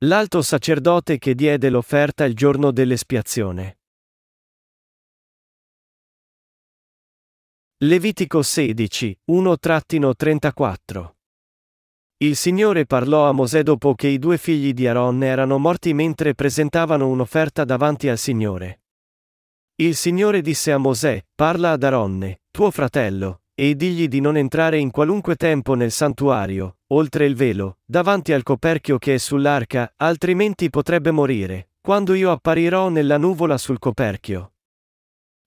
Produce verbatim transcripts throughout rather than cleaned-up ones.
L'alto sacerdote che diede l'offerta il giorno dell'espiazione. Levitico sedici, uno trentaquattro. Il Signore parlò a Mosè dopo che i due figli di Aronne erano morti mentre presentavano un'offerta davanti al Signore. Il Signore disse a Mosè: parla ad Aronne, tuo fratello, e digli di non entrare in qualunque tempo nel santuario, oltre il velo, davanti al coperchio che è sull'arca, altrimenti potrebbe morire, quando io apparirò nella nuvola sul coperchio.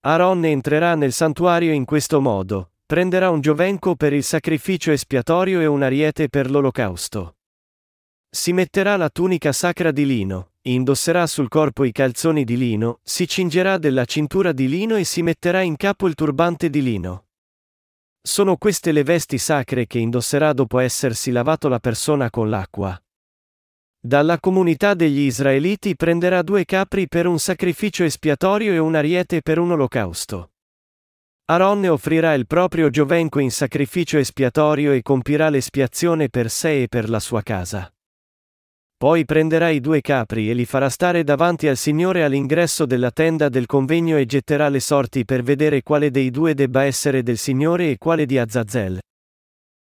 Aronne entrerà nel santuario in questo modo. Prenderà un giovenco per il sacrificio espiatorio e un ariete per l'olocausto. Si metterà la tunica sacra di lino, indosserà sul corpo i calzoni di lino, si cingerà della cintura di lino e si metterà in capo il turbante di lino. Sono queste le vesti sacre che indosserà dopo essersi lavato la persona con l'acqua. Dalla comunità degli Israeliti prenderà due capri per un sacrificio espiatorio e un ariete per un olocausto. Aronne offrirà il proprio giovenco in sacrificio espiatorio e compirà l'espiazione per sé e per la sua casa. Poi prenderà i due capri e li farà stare davanti al Signore all'ingresso della tenda del convegno e getterà le sorti per vedere quale dei due debba essere del Signore e quale di Azazel.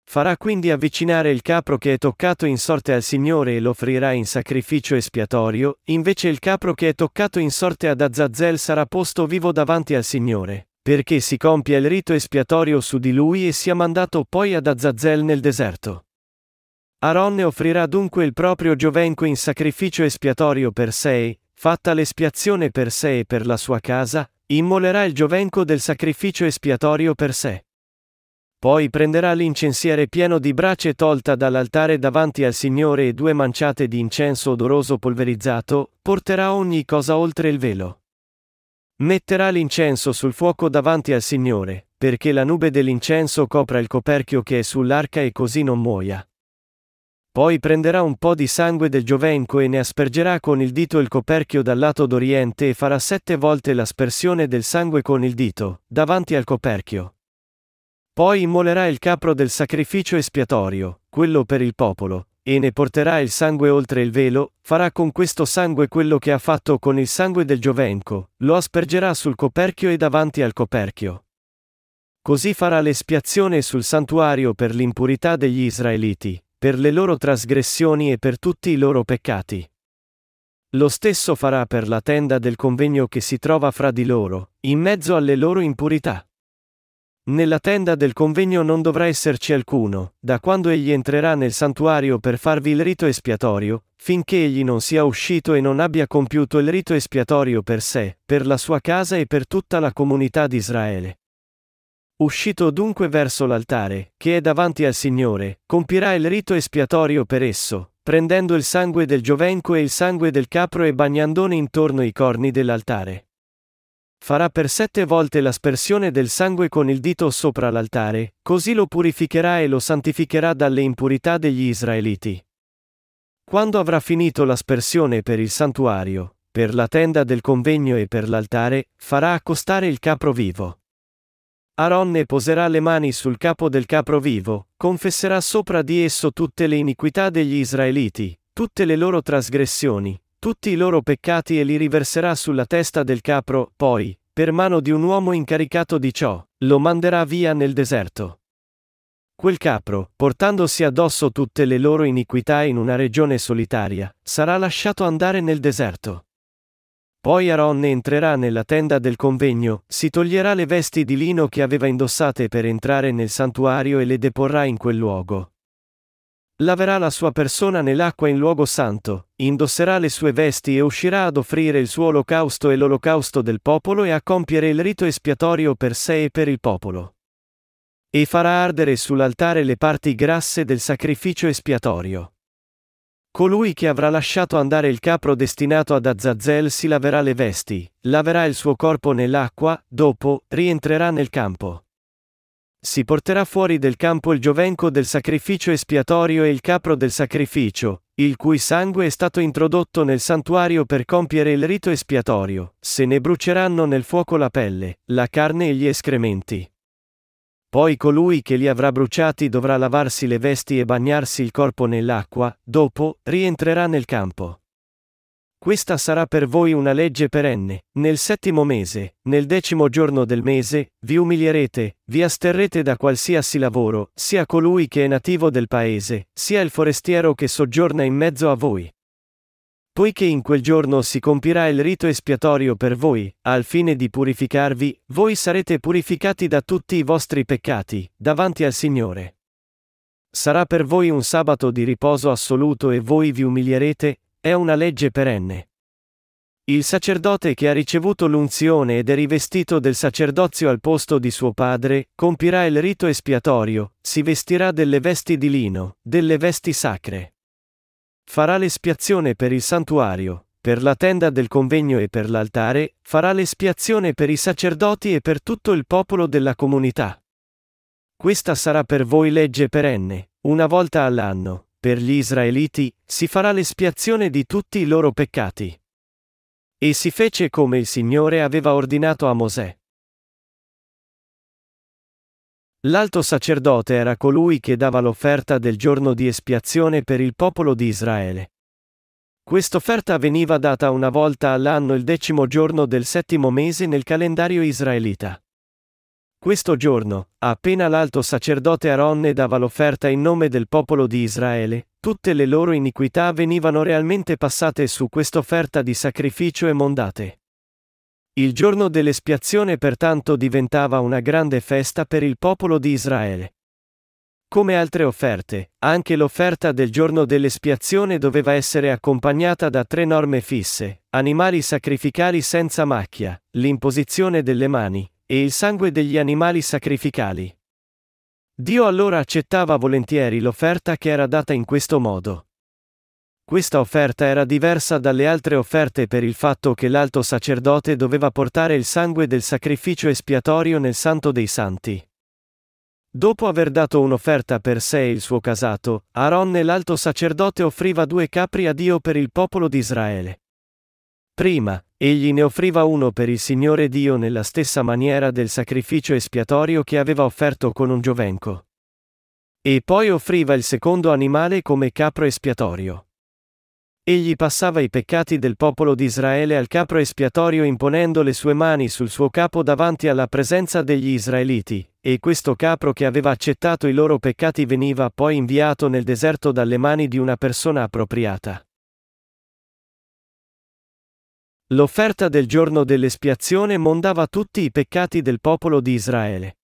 Farà quindi avvicinare il capro che è toccato in sorte al Signore e lo offrirà in sacrificio espiatorio, invece il capro che è toccato in sorte ad Azazel sarà posto vivo davanti al Signore, perché si compia il rito espiatorio su di lui e sia mandato poi ad Azazel nel deserto. Aronne offrirà dunque il proprio giovenco in sacrificio espiatorio per sé, fatta l'espiazione per sé e per la sua casa, immolerà il giovenco del sacrificio espiatorio per sé. Poi prenderà l'incensiere pieno di brace tolta dall'altare davanti al Signore e due manciate di incenso odoroso polverizzato, porterà ogni cosa oltre il velo. Metterà l'incenso sul fuoco davanti al Signore, perché la nube dell'incenso copra il coperchio che è sull'arca e così non muoia. Poi prenderà un po' di sangue del giovenco e ne aspergerà con il dito il coperchio dal lato d'oriente e farà sette volte l'aspersione del sangue con il dito, davanti al coperchio. Poi immolerà il capro del sacrificio espiatorio, quello per il popolo, e ne porterà il sangue oltre il velo, farà con questo sangue quello che ha fatto con il sangue del giovenco, lo aspergerà sul coperchio e davanti al coperchio. Così farà l'espiazione sul santuario per l'impurità degli Israeliti, per le loro trasgressioni e per tutti i loro peccati. Lo stesso farà per la tenda del convegno che si trova fra di loro, in mezzo alle loro impurità. Nella tenda del convegno non dovrà esserci alcuno, da quando egli entrerà nel santuario per farvi il rito espiatorio, finché egli non sia uscito e non abbia compiuto il rito espiatorio per sé, per la sua casa e per tutta la comunità di Israele. Uscito dunque verso l'altare, che è davanti al Signore, compirà il rito espiatorio per esso, prendendo il sangue del giovenco e il sangue del capro e bagnandone intorno i corni dell'altare. Farà per sette volte l'aspersione del sangue con il dito sopra l'altare, così lo purificherà e lo santificherà dalle impurità degli Israeliti. Quando avrà finito l'aspersione per il santuario, per la tenda del convegno e per l'altare, farà accostare il capro vivo. Aronne poserà le mani sul capo del capro vivo, confesserà sopra di esso tutte le iniquità degli Israeliti, tutte le loro trasgressioni, tutti i loro peccati e li riverserà sulla testa del capro, poi, per mano di un uomo incaricato di ciò, lo manderà via nel deserto. Quel capro, portandosi addosso tutte le loro iniquità in una regione solitaria, sarà lasciato andare nel deserto. Poi Aronne entrerà nella tenda del convegno, si toglierà le vesti di lino che aveva indossate per entrare nel santuario e le deporrà in quel luogo. Laverà la sua persona nell'acqua in luogo santo, indosserà le sue vesti e uscirà ad offrire il suo olocausto e l'olocausto del popolo e a compiere il rito espiatorio per sé e per il popolo. E farà ardere sull'altare le parti grasse del sacrificio espiatorio. Colui che avrà lasciato andare il capro destinato ad Azazel si laverà le vesti, laverà il suo corpo nell'acqua, dopo, rientrerà nel campo. Si porterà fuori del campo il giovenco del sacrificio espiatorio e il capro del sacrificio, il cui sangue è stato introdotto nel santuario per compiere il rito espiatorio, se ne bruceranno nel fuoco la pelle, la carne e gli escrementi. Poi colui che li avrà bruciati dovrà lavarsi le vesti e bagnarsi il corpo nell'acqua, dopo, rientrerà nel campo. Questa sarà per voi una legge perenne, nel settimo mese, nel decimo giorno del mese, vi umilierete, vi asterrete da qualsiasi lavoro, sia colui che è nativo del paese, sia il forestiero che soggiorna in mezzo a voi. Poiché in quel giorno si compirà il rito espiatorio per voi, al fine di purificarvi, voi sarete purificati da tutti i vostri peccati, davanti al Signore. Sarà per voi un sabato di riposo assoluto e voi vi umilierete, è una legge perenne. Il sacerdote che ha ricevuto l'unzione ed è rivestito del sacerdozio al posto di suo padre, compirà il rito espiatorio, si vestirà delle vesti di lino, delle vesti sacre. Farà l'espiazione per il santuario, per la tenda del convegno e per l'altare, farà l'espiazione per i sacerdoti e per tutto il popolo della comunità. Questa sarà per voi legge perenne, una volta all'anno, per gli israeliti, si farà l'espiazione di tutti i loro peccati. E si fece come il Signore aveva ordinato a Mosè. L'alto sacerdote era colui che dava l'offerta del giorno di espiazione per il popolo di Israele. Quest'offerta veniva data una volta all'anno il decimo giorno del settimo mese nel calendario israelita. Questo giorno, appena l'alto sacerdote Aronne dava l'offerta in nome del popolo di Israele, tutte le loro iniquità venivano realmente passate su quest'offerta di sacrificio e mondate. Il giorno dell'espiazione pertanto diventava una grande festa per il popolo di Israele. Come altre offerte, anche l'offerta del giorno dell'espiazione doveva essere accompagnata da tre norme fisse: animali sacrificali senza macchia, l'imposizione delle mani, e il sangue degli animali sacrificali. Dio allora accettava volentieri l'offerta che era data in questo modo. Questa offerta era diversa dalle altre offerte per il fatto che l'alto sacerdote doveva portare il sangue del sacrificio espiatorio nel Santo dei Santi. Dopo aver dato un'offerta per sé e il suo casato, Aronne l'alto sacerdote offriva due capri a Dio per il popolo di Israele. Prima, egli ne offriva uno per il Signore Dio nella stessa maniera del sacrificio espiatorio che aveva offerto con un giovenco. E poi offriva il secondo animale come capro espiatorio. Egli passava i peccati del popolo di Israele al capro espiatorio imponendo le sue mani sul suo capo davanti alla presenza degli israeliti, e questo capro che aveva accettato i loro peccati veniva poi inviato nel deserto dalle mani di una persona appropriata. L'offerta del giorno dell'espiazione mondava tutti i peccati del popolo di Israele.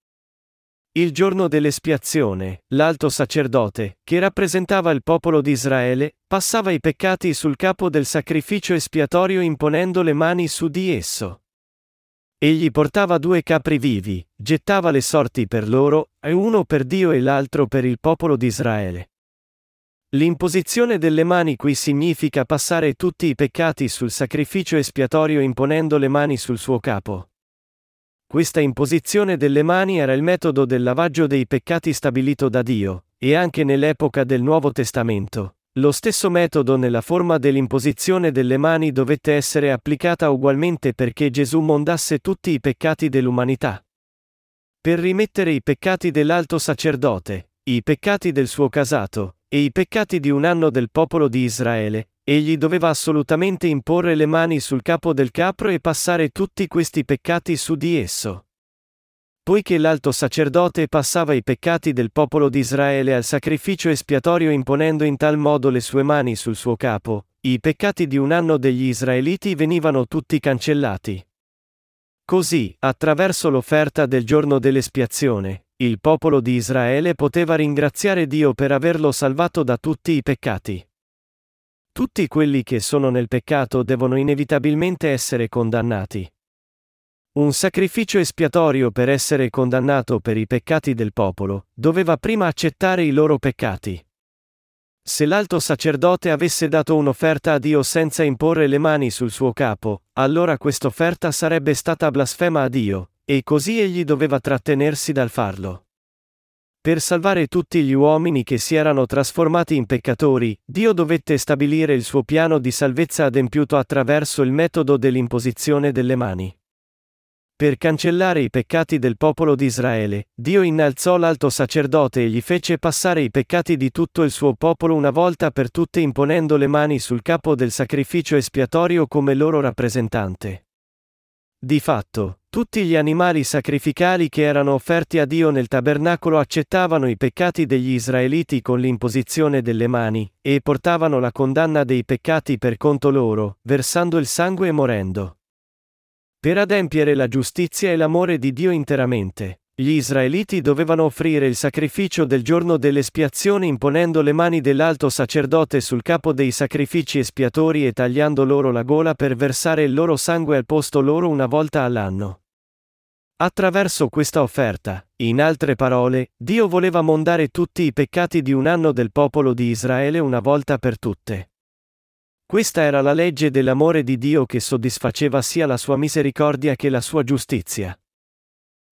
Il giorno dell'espiazione, l'alto sacerdote, che rappresentava il popolo di Israele, passava i peccati sul capo del sacrificio espiatorio imponendo le mani su di esso. Egli portava due capri vivi, gettava le sorti per loro, e uno per Dio e l'altro per il popolo di Israele. L'imposizione delle mani qui significa passare tutti i peccati sul sacrificio espiatorio imponendo le mani sul suo capo. Questa imposizione delle mani era il metodo del lavaggio dei peccati stabilito da Dio, e anche nell'epoca del Nuovo Testamento, lo stesso metodo nella forma dell'imposizione delle mani dovette essere applicata ugualmente perché Gesù mondasse tutti i peccati dell'umanità. Per rimettere i peccati dell'alto sacerdote, i peccati del suo casato, e i peccati di un anno del popolo di Israele, egli doveva assolutamente imporre le mani sul capo del capro e passare tutti questi peccati su di esso. Poiché l'alto sacerdote passava i peccati del popolo di Israele al sacrificio espiatorio imponendo in tal modo le sue mani sul suo capo, i peccati di un anno degli israeliti venivano tutti cancellati. Così, attraverso l'offerta del giorno dell'espiazione, il popolo di Israele poteva ringraziare Dio per averlo salvato da tutti i peccati. Tutti quelli che sono nel peccato devono inevitabilmente essere condannati. Un sacrificio espiatorio per essere condannato per i peccati del popolo, doveva prima accettare i loro peccati. Se l'alto sacerdote avesse dato un'offerta a Dio senza imporre le mani sul suo capo, allora quest'offerta sarebbe stata blasfema a Dio, e così egli doveva trattenersi dal farlo. Per salvare tutti gli uomini che si erano trasformati in peccatori, Dio dovette stabilire il suo piano di salvezza adempiuto attraverso il metodo dell'imposizione delle mani. Per cancellare i peccati del popolo di Israele, Dio innalzò l'alto sacerdote e gli fece passare i peccati di tutto il suo popolo una volta per tutte imponendo le mani sul capo del sacrificio espiatorio come loro rappresentante. Di fatto, tutti gli animali sacrificali che erano offerti a Dio nel tabernacolo accettavano i peccati degli israeliti con l'imposizione delle mani, e portavano la condanna dei peccati per conto loro, versando il sangue e morendo. Per adempiere la giustizia e l'amore di Dio interamente, gli israeliti dovevano offrire il sacrificio del giorno dell'espiazione imponendo le mani dell'alto sacerdote sul capo dei sacrifici espiatori e tagliando loro la gola per versare il loro sangue al posto loro una volta all'anno. Attraverso questa offerta, in altre parole, Dio voleva mondare tutti i peccati di un anno del popolo di Israele una volta per tutte. Questa era la legge dell'amore di Dio che soddisfaceva sia la sua misericordia che la sua giustizia.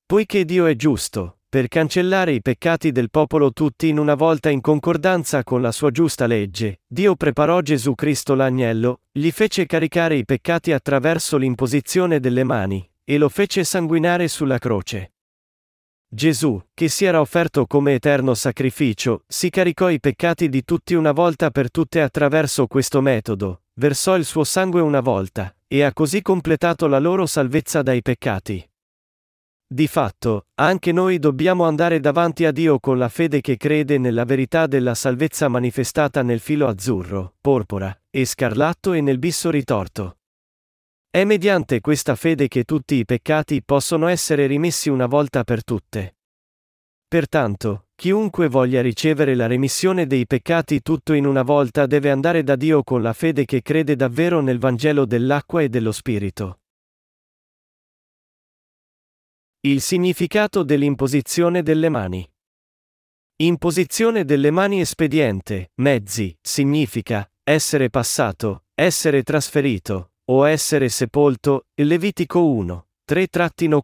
Poiché Dio è giusto, per cancellare i peccati del popolo tutti in una volta in concordanza con la sua giusta legge, Dio preparò Gesù Cristo l'agnello, gli fece caricare i peccati attraverso l'imposizione delle mani, e lo fece sanguinare sulla croce. Gesù, che si era offerto come eterno sacrificio, si caricò i peccati di tutti una volta per tutte attraverso questo metodo, versò il suo sangue una volta, e ha così completato la loro salvezza dai peccati. Di fatto, anche noi dobbiamo andare davanti a Dio con la fede che crede nella verità della salvezza manifestata nel filo azzurro, porpora, e scarlatto e nel bisso ritorto. È mediante questa fede che tutti i peccati possono essere rimessi una volta per tutte. Pertanto, chiunque voglia ricevere la remissione dei peccati tutto in una volta deve andare da Dio con la fede che crede davvero nel Vangelo dell'acqua e dello Spirito. Il significato dell'imposizione delle mani. Imposizione delle mani espediente, mezzi, significa essere passato, essere trasferito, o essere sepolto, Levitico uno, tre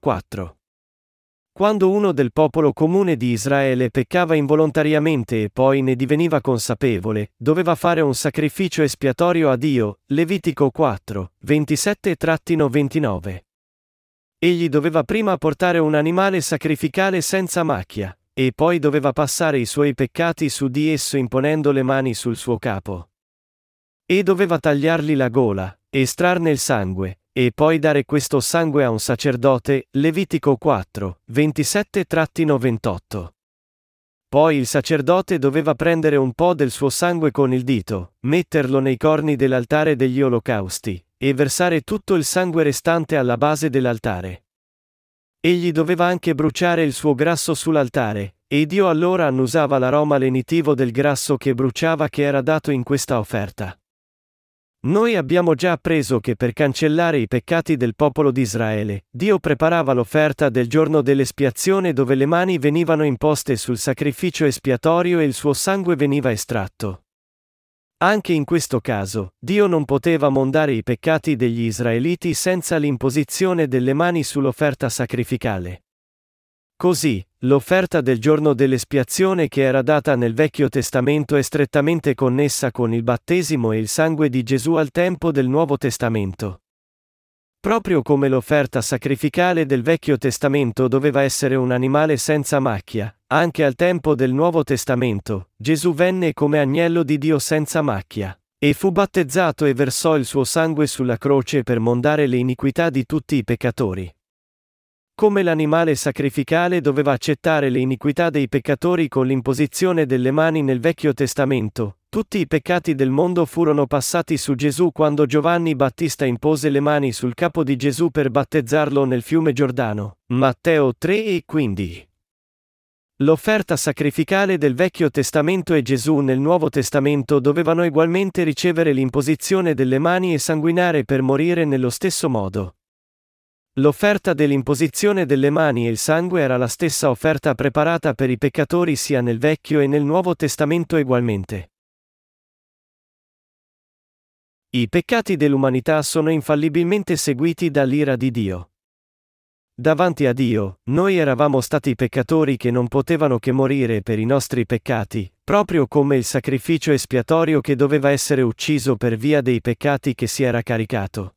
quattro. Quando uno del popolo comune di Israele peccava involontariamente e poi ne diveniva consapevole, doveva fare un sacrificio espiatorio a Dio, Levitico quattro, ventisette ventinove. Egli doveva prima portare un animale sacrificale senza macchia, e poi doveva passare i suoi peccati su di esso imponendo le mani sul suo capo. E doveva tagliargli la gola, estrarne il sangue, e poi dare questo sangue a un sacerdote, Levitico quattro, ventisette ventotto. Poi il sacerdote doveva prendere un po' del suo sangue con il dito, metterlo nei corni dell'altare degli olocausti, e versare tutto il sangue restante alla base dell'altare. Egli doveva anche bruciare il suo grasso sull'altare, e Dio allora annusava l'aroma lenitivo del grasso che bruciava che era dato in questa offerta. Noi abbiamo già appreso che per cancellare i peccati del popolo di Israele, Dio preparava l'offerta del giorno dell'espiazione dove le mani venivano imposte sul sacrificio espiatorio e il suo sangue veniva estratto. Anche in questo caso, Dio non poteva mondare i peccati degli israeliti senza l'imposizione delle mani sull'offerta sacrificale. Così, l'offerta del giorno dell'espiazione che era data nel Vecchio Testamento è strettamente connessa con il battesimo e il sangue di Gesù al tempo del Nuovo Testamento. Proprio come l'offerta sacrificale del Vecchio Testamento doveva essere un animale senza macchia, anche al tempo del Nuovo Testamento, Gesù venne come agnello di Dio senza macchia, e fu battezzato e versò il suo sangue sulla croce per mondare le iniquità di tutti i peccatori. Come l'animale sacrificale doveva accettare le iniquità dei peccatori con l'imposizione delle mani nel Vecchio Testamento, tutti i peccati del mondo furono passati su Gesù quando Giovanni Battista impose le mani sul capo di Gesù per battezzarlo nel fiume Giordano. Matteo tre e quindici. L'offerta sacrificale del Vecchio Testamento e Gesù nel Nuovo Testamento dovevano ugualmente ricevere l'imposizione delle mani e sanguinare per morire nello stesso modo. L'offerta dell'imposizione delle mani e il sangue era la stessa offerta preparata per i peccatori sia nel Vecchio e nel Nuovo Testamento ugualmente. I peccati dell'umanità sono infallibilmente seguiti dall'ira di Dio. Davanti a Dio, noi eravamo stati peccatori che non potevano che morire per i nostri peccati, proprio come il sacrificio espiatorio che doveva essere ucciso per via dei peccati che si era caricato.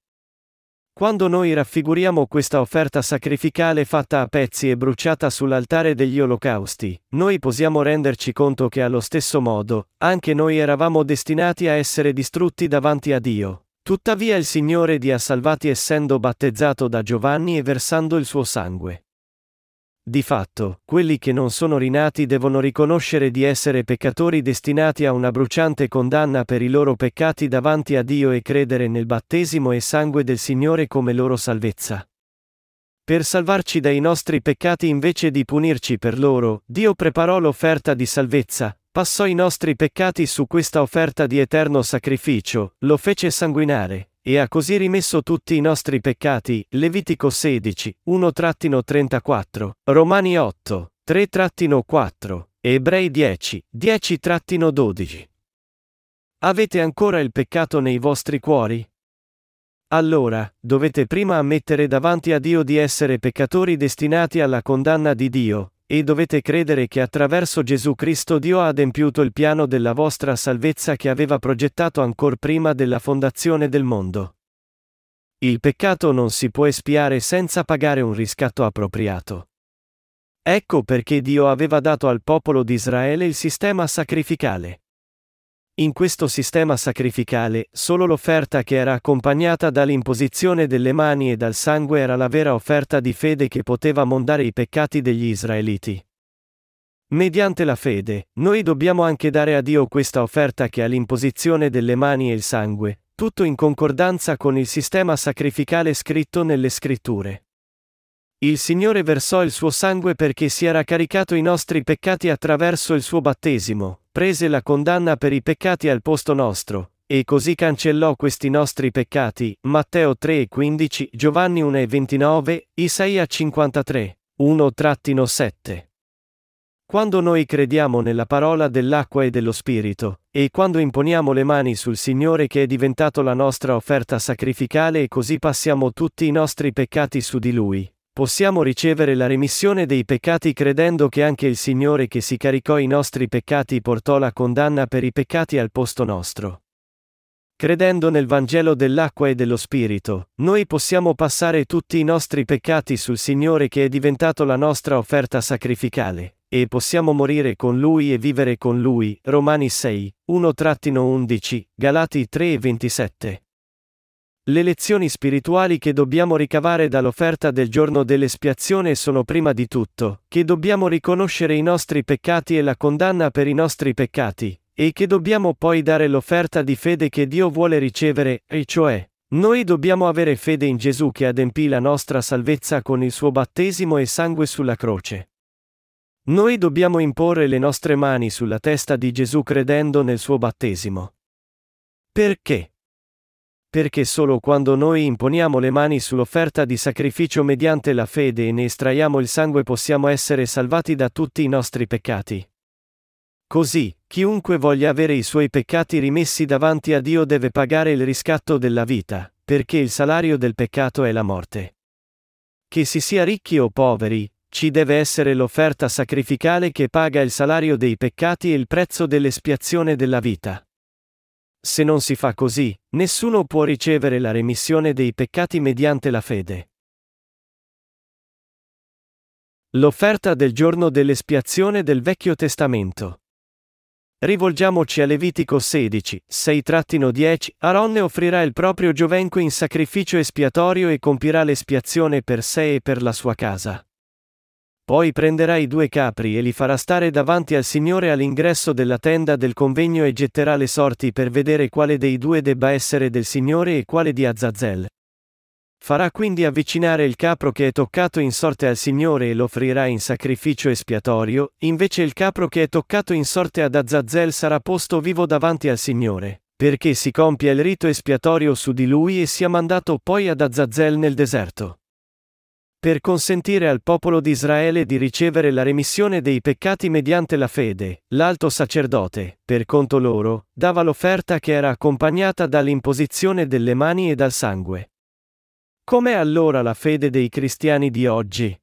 Quando noi raffiguriamo questa offerta sacrificale fatta a pezzi e bruciata sull'altare degli olocausti, noi possiamo renderci conto che allo stesso modo, anche noi eravamo destinati a essere distrutti davanti a Dio. Tuttavia il Signore li ha salvati essendo battezzato da Giovanni e versando il suo sangue. Di fatto, quelli che non sono rinati devono riconoscere di essere peccatori destinati a una bruciante condanna per i loro peccati davanti a Dio e credere nel battesimo e sangue del Signore come loro salvezza. Per salvarci dai nostri peccati invece di punirci per loro, Dio preparò l'offerta di salvezza, passò i nostri peccati su questa offerta di eterno sacrificio, lo fece sanguinare. E ha così rimesso tutti i nostri peccati, Levitico sedici, uno trentaquattro, Romani otto, tre quattro, Ebrei dieci, dieci dodici. Avete ancora il peccato nei vostri cuori? Allora, dovete prima ammettere davanti a Dio di essere peccatori destinati alla condanna di Dio, e dovete credere che attraverso Gesù Cristo Dio ha adempiuto il piano della vostra salvezza che aveva progettato ancor prima della fondazione del mondo. Il peccato non si può espiare senza pagare un riscatto appropriato. Ecco perché Dio aveva dato al popolo di Israele il sistema sacrificale. In questo sistema sacrificale, solo l'offerta che era accompagnata dall'imposizione delle mani e dal sangue era la vera offerta di fede che poteva mondare i peccati degli israeliti. Mediante la fede, noi dobbiamo anche dare a Dio questa offerta che ha l'imposizione delle mani e il sangue, tutto in concordanza con il sistema sacrificale scritto nelle Scritture. Il Signore versò il suo sangue perché si era caricato i nostri peccati attraverso il suo battesimo, prese la condanna per i peccati al posto nostro, e così cancellò questi nostri peccati, Matteo tre quindici, Giovanni uno ventinove, Isaia cinquantatré, uno sette. Quando noi crediamo nella parola dell'acqua e dello Spirito, e quando imponiamo le mani sul Signore che è diventato la nostra offerta sacrificale e così passiamo tutti i nostri peccati su di Lui, possiamo ricevere la remissione dei peccati credendo che anche il Signore che si caricò i nostri peccati portò la condanna per i peccati al posto nostro. Credendo nel Vangelo dell'acqua e dello Spirito, noi possiamo passare tutti i nostri peccati sul Signore che è diventato la nostra offerta sacrificale, e possiamo morire con Lui e vivere con Lui, Romani sei, uno undici, Galati tre ventisette. Le lezioni spirituali che dobbiamo ricavare dall'offerta del giorno dell'espiazione sono prima di tutto, che dobbiamo riconoscere i nostri peccati e la condanna per i nostri peccati, e che dobbiamo poi dare l'offerta di fede che Dio vuole ricevere, e cioè, noi dobbiamo avere fede in Gesù che adempì la nostra salvezza con il suo battesimo e sangue sulla croce. Noi dobbiamo imporre le nostre mani sulla testa di Gesù credendo nel suo battesimo. Perché? Perché solo quando noi imponiamo le mani sull'offerta di sacrificio mediante la fede e ne estraiamo il sangue possiamo essere salvati da tutti i nostri peccati. Così, chiunque voglia avere i suoi peccati rimessi davanti a Dio deve pagare il riscatto della vita, perché il salario del peccato è la morte. Che si sia ricchi o poveri, ci deve essere l'offerta sacrificale che paga il salario dei peccati e il prezzo dell'espiazione della vita. Se non si fa così, nessuno può ricevere la remissione dei peccati mediante la fede. L'offerta del giorno dell'espiazione del Vecchio Testamento. Rivolgiamoci a Levitico sedici, sei dieci, Aronne offrirà il proprio giovenco in sacrificio espiatorio e compirà l'espiazione per sé e per la sua casa. Poi prenderà i due capri e li farà stare davanti al Signore all'ingresso della tenda del convegno e getterà le sorti per vedere quale dei due debba essere del Signore e quale di Azazel. Farà quindi avvicinare il capro che è toccato in sorte al Signore e lo offrirà in sacrificio espiatorio, invece il capro che è toccato in sorte ad Azazel sarà posto vivo davanti al Signore, perché si compia il rito espiatorio su di lui e sia mandato poi ad Azazel nel deserto. Per consentire al popolo di Israele di ricevere la remissione dei peccati mediante la fede, l'alto sacerdote, per conto loro, dava l'offerta che era accompagnata dall'imposizione delle mani e dal sangue. Com'è allora la fede dei cristiani di oggi?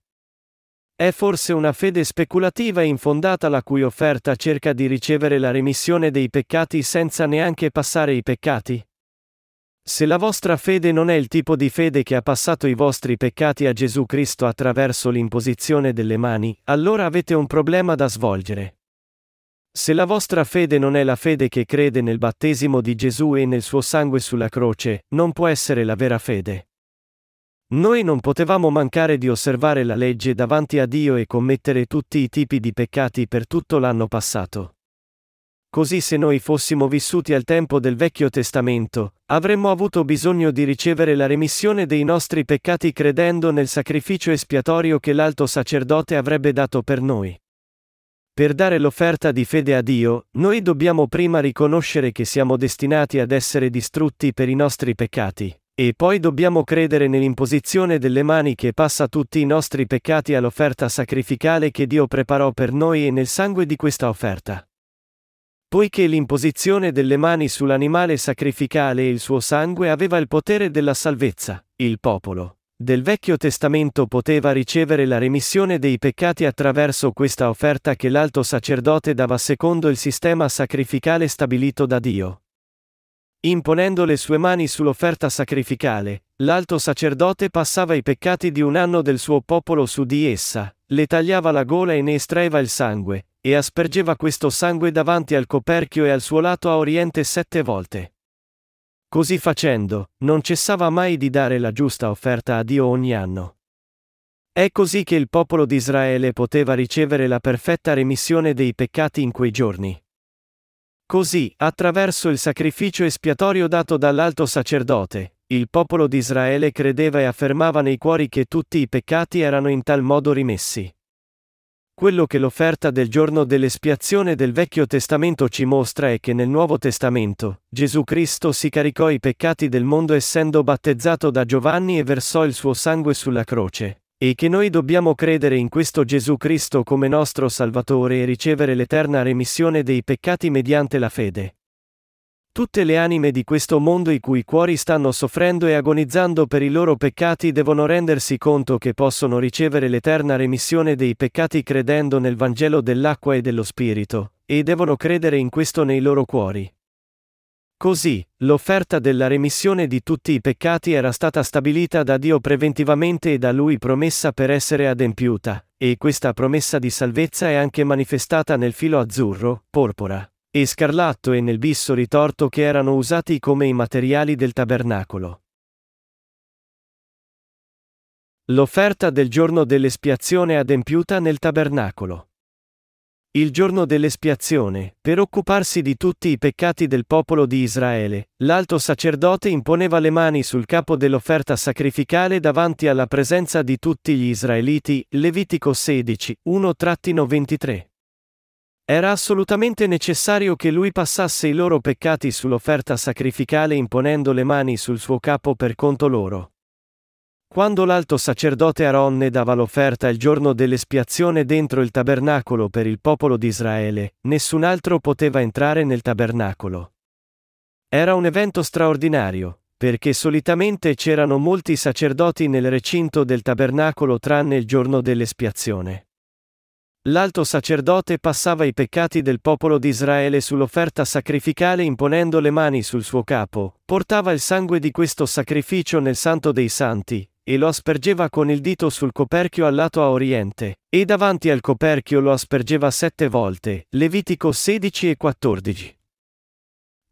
È forse una fede speculativa e infondata la cui offerta cerca di ricevere la remissione dei peccati senza neanche passare i peccati? Se la vostra fede non è il tipo di fede che ha passato i vostri peccati a Gesù Cristo attraverso l'imposizione delle mani, allora avete un problema da svolgere. Se la vostra fede non è la fede che crede nel battesimo di Gesù e nel suo sangue sulla croce, non può essere la vera fede. Noi non potevamo mancare di osservare la legge davanti a Dio e commettere tutti i tipi di peccati per tutto l'anno passato. Così se noi fossimo vissuti al tempo del Vecchio Testamento, avremmo avuto bisogno di ricevere la remissione dei nostri peccati credendo nel sacrificio espiatorio che l'alto sacerdote avrebbe dato per noi. Per dare l'offerta di fede a Dio, noi dobbiamo prima riconoscere che siamo destinati ad essere distrutti per i nostri peccati, e poi dobbiamo credere nell'imposizione delle mani che passa tutti i nostri peccati all'offerta sacrificale che Dio preparò per noi e nel sangue di questa offerta. Poiché l'imposizione delle mani sull'animale sacrificale e il suo sangue aveva il potere della salvezza, il popolo del Vecchio Testamento poteva ricevere la remissione dei peccati attraverso questa offerta che l'alto sacerdote dava secondo il sistema sacrificale stabilito da Dio. Imponendo le sue mani sull'offerta sacrificale, l'alto sacerdote passava i peccati di un anno del suo popolo su di essa, le tagliava la gola e ne estraeva il sangue, e aspergeva questo sangue davanti al coperchio e al suo lato a oriente sette volte. Così facendo, non cessava mai di dare la giusta offerta a Dio ogni anno. È così che il popolo di Israele poteva ricevere la perfetta remissione dei peccati in quei giorni. Così, attraverso il sacrificio espiatorio dato dall'alto sacerdote, il popolo di Israele credeva e affermava nei cuori che tutti i peccati erano in tal modo rimessi. Quello che l'offerta del giorno dell'espiazione del Vecchio Testamento ci mostra è che nel Nuovo Testamento, Gesù Cristo si caricò i peccati del mondo essendo battezzato da Giovanni e versò il suo sangue sulla croce, e che noi dobbiamo credere in questo Gesù Cristo come nostro Salvatore e ricevere l'eterna remissione dei peccati mediante la fede. Tutte le anime di questo mondo i cui cuori stanno soffrendo e agonizzando per i loro peccati devono rendersi conto che possono ricevere l'eterna remissione dei peccati credendo nel Vangelo dell'acqua e dello Spirito, e devono credere in questo nei loro cuori. Così, l'offerta della remissione di tutti i peccati era stata stabilita da Dio preventivamente e da Lui promessa per essere adempiuta, e questa promessa di salvezza è anche manifestata nel filo azzurro, porpora e scarlatto e nel bisso ritorto che erano usati come i materiali del tabernacolo. L'offerta del giorno dell'espiazione adempiuta nel tabernacolo. Il giorno dell'espiazione, per occuparsi di tutti i peccati del popolo di Israele, l'alto sacerdote imponeva le mani sul capo dell'offerta sacrificale davanti alla presenza di tutti gli israeliti, Levitico sedici, uno ventitré. Era assolutamente necessario che lui passasse i loro peccati sull'offerta sacrificale imponendo le mani sul suo capo per conto loro. Quando l'alto sacerdote Aronne dava l'offerta il giorno dell'espiazione dentro il tabernacolo per il popolo di Israele, nessun altro poteva entrare nel tabernacolo. Era un evento straordinario, perché solitamente c'erano molti sacerdoti nel recinto del tabernacolo tranne il giorno dell'espiazione. L'alto sacerdote passava i peccati del popolo di Israele sull'offerta sacrificale imponendo le mani sul suo capo, portava il sangue di questo sacrificio nel Santo dei Santi, e lo aspergeva con il dito sul coperchio al lato a oriente, e davanti al coperchio lo aspergeva sette volte, Levitico sedici e quattordici.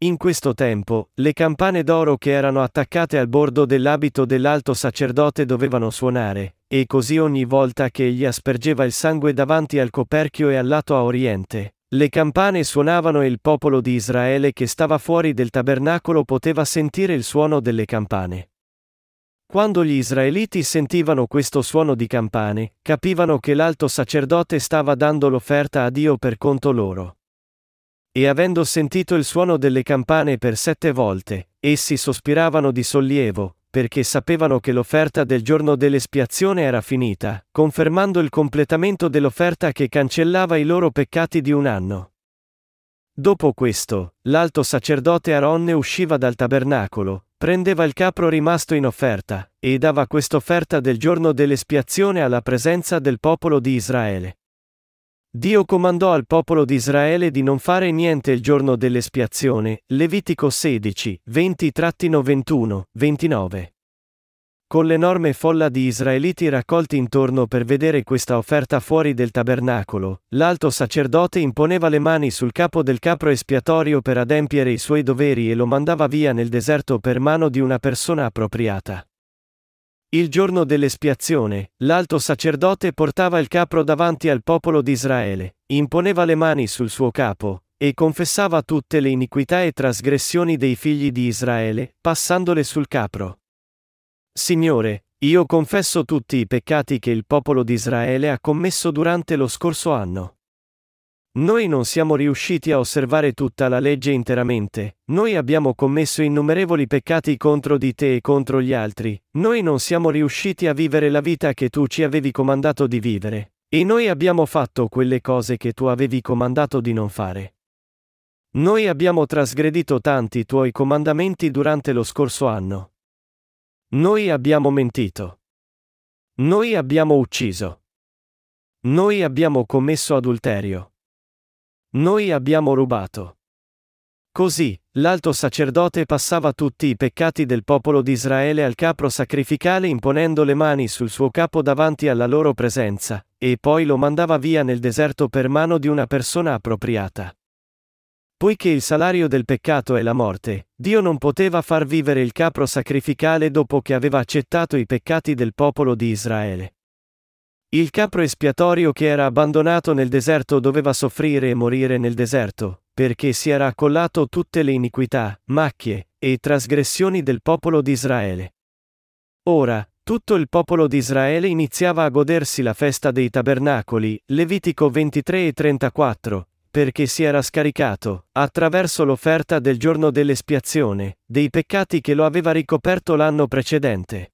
In questo tempo, le campane d'oro che erano attaccate al bordo dell'abito dell'alto sacerdote dovevano suonare, e così ogni volta che egli aspergeva il sangue davanti al coperchio e al lato a oriente, le campane suonavano e il popolo di Israele che stava fuori del tabernacolo poteva sentire il suono delle campane. Quando gli israeliti sentivano questo suono di campane, capivano che l'alto sacerdote stava dando l'offerta a Dio per conto loro. E avendo sentito il suono delle campane per sette volte, essi sospiravano di sollievo, perché sapevano che l'offerta del giorno dell'espiazione era finita, confermando il completamento dell'offerta che cancellava i loro peccati di un anno. Dopo questo, l'alto sacerdote Aronne usciva dal tabernacolo, prendeva il capro rimasto in offerta, e dava quest'offerta del giorno dell'espiazione alla presenza del popolo di Israele. Dio comandò al popolo di Israele di non fare niente il giorno dell'espiazione, Levitico sedici, venti ventuno, ventinove. Con l'enorme folla di israeliti raccolti intorno per vedere questa offerta fuori del tabernacolo, l'alto sacerdote imponeva le mani sul capo del capro espiatorio per adempiere i suoi doveri e lo mandava via nel deserto per mano di una persona appropriata. Il giorno dell'espiazione, l'alto sacerdote portava il capro davanti al popolo di Israele, imponeva le mani sul suo capo, e confessava tutte le iniquità e trasgressioni dei figli di Israele, passandole sul capro. Signore, io confesso tutti i peccati che il popolo di Israele ha commesso durante lo scorso anno. Noi non siamo riusciti a osservare tutta la legge interamente, noi abbiamo commesso innumerevoli peccati contro di te e contro gli altri, noi non siamo riusciti a vivere la vita che tu ci avevi comandato di vivere, e noi abbiamo fatto quelle cose che tu avevi comandato di non fare. Noi abbiamo trasgredito tanti tuoi comandamenti durante lo scorso anno. Noi abbiamo mentito. Noi abbiamo ucciso. Noi abbiamo commesso adulterio. Noi abbiamo rubato. Così, l'alto sacerdote passava tutti i peccati del popolo di Israele al capro sacrificale imponendo le mani sul suo capo davanti alla loro presenza, e poi lo mandava via nel deserto per mano di una persona appropriata. Poiché il salario del peccato è la morte, Dio non poteva far vivere il capro sacrificale dopo che aveva accettato i peccati del popolo di Israele. Il capro espiatorio che era abbandonato nel deserto doveva soffrire e morire nel deserto, perché si era accollato tutte le iniquità, macchie e trasgressioni del popolo di Israele. Ora, tutto il popolo di Israele iniziava a godersi la festa dei tabernacoli, Levitico ventitré e trentaquattro, perché si era scaricato, attraverso l'offerta del giorno dell'espiazione, dei peccati che lo aveva ricoperto l'anno precedente.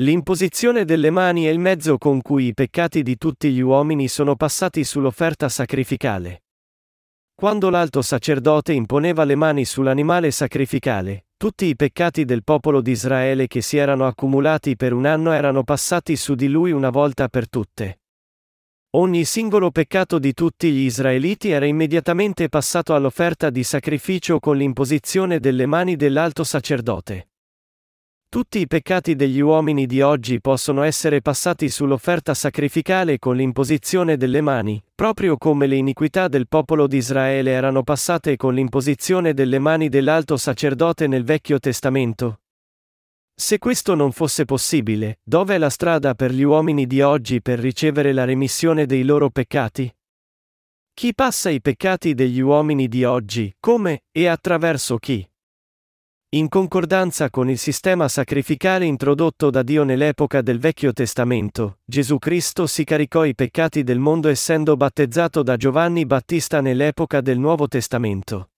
L'imposizione delle mani è il mezzo con cui i peccati di tutti gli uomini sono passati sull'offerta sacrificale. Quando l'alto sacerdote imponeva le mani sull'animale sacrificale, tutti i peccati del popolo di Israele che si erano accumulati per un anno erano passati su di lui una volta per tutte. Ogni singolo peccato di tutti gli israeliti era immediatamente passato all'offerta di sacrificio con l'imposizione delle mani dell'alto sacerdote. Tutti i peccati degli uomini di oggi possono essere passati sull'offerta sacrificale con l'imposizione delle mani, proprio come le iniquità del popolo di Israele erano passate con l'imposizione delle mani dell'alto sacerdote nel Vecchio Testamento. Se questo non fosse possibile, dov'è la strada per gli uomini di oggi per ricevere la remissione dei loro peccati? Chi passa i peccati degli uomini di oggi, come e attraverso chi? In concordanza con il sistema sacrificale introdotto da Dio nell'epoca del Vecchio Testamento, Gesù Cristo si caricò i peccati del mondo essendo battezzato da Giovanni Battista nell'epoca del Nuovo Testamento.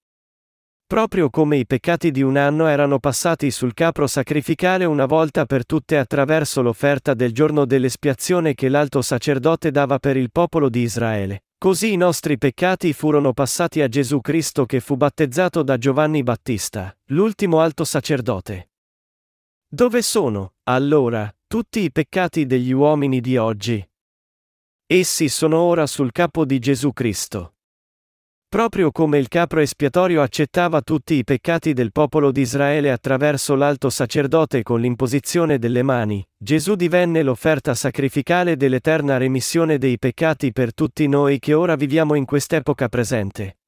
Proprio come i peccati di un anno erano passati sul capro sacrificale una volta per tutte attraverso l'offerta del giorno dell'espiazione che l'alto sacerdote dava per il popolo di Israele, così i nostri peccati furono passati a Gesù Cristo che fu battezzato da Giovanni Battista, l'ultimo alto sacerdote. Dove sono, allora, tutti i peccati degli uomini di oggi? Essi sono ora sul capo di Gesù Cristo. Proprio come il capro espiatorio accettava tutti i peccati del popolo di Israele attraverso l'alto sacerdote con l'imposizione delle mani, Gesù divenne l'offerta sacrificale dell'eterna remissione dei peccati per tutti noi che ora viviamo in quest'epoca presente.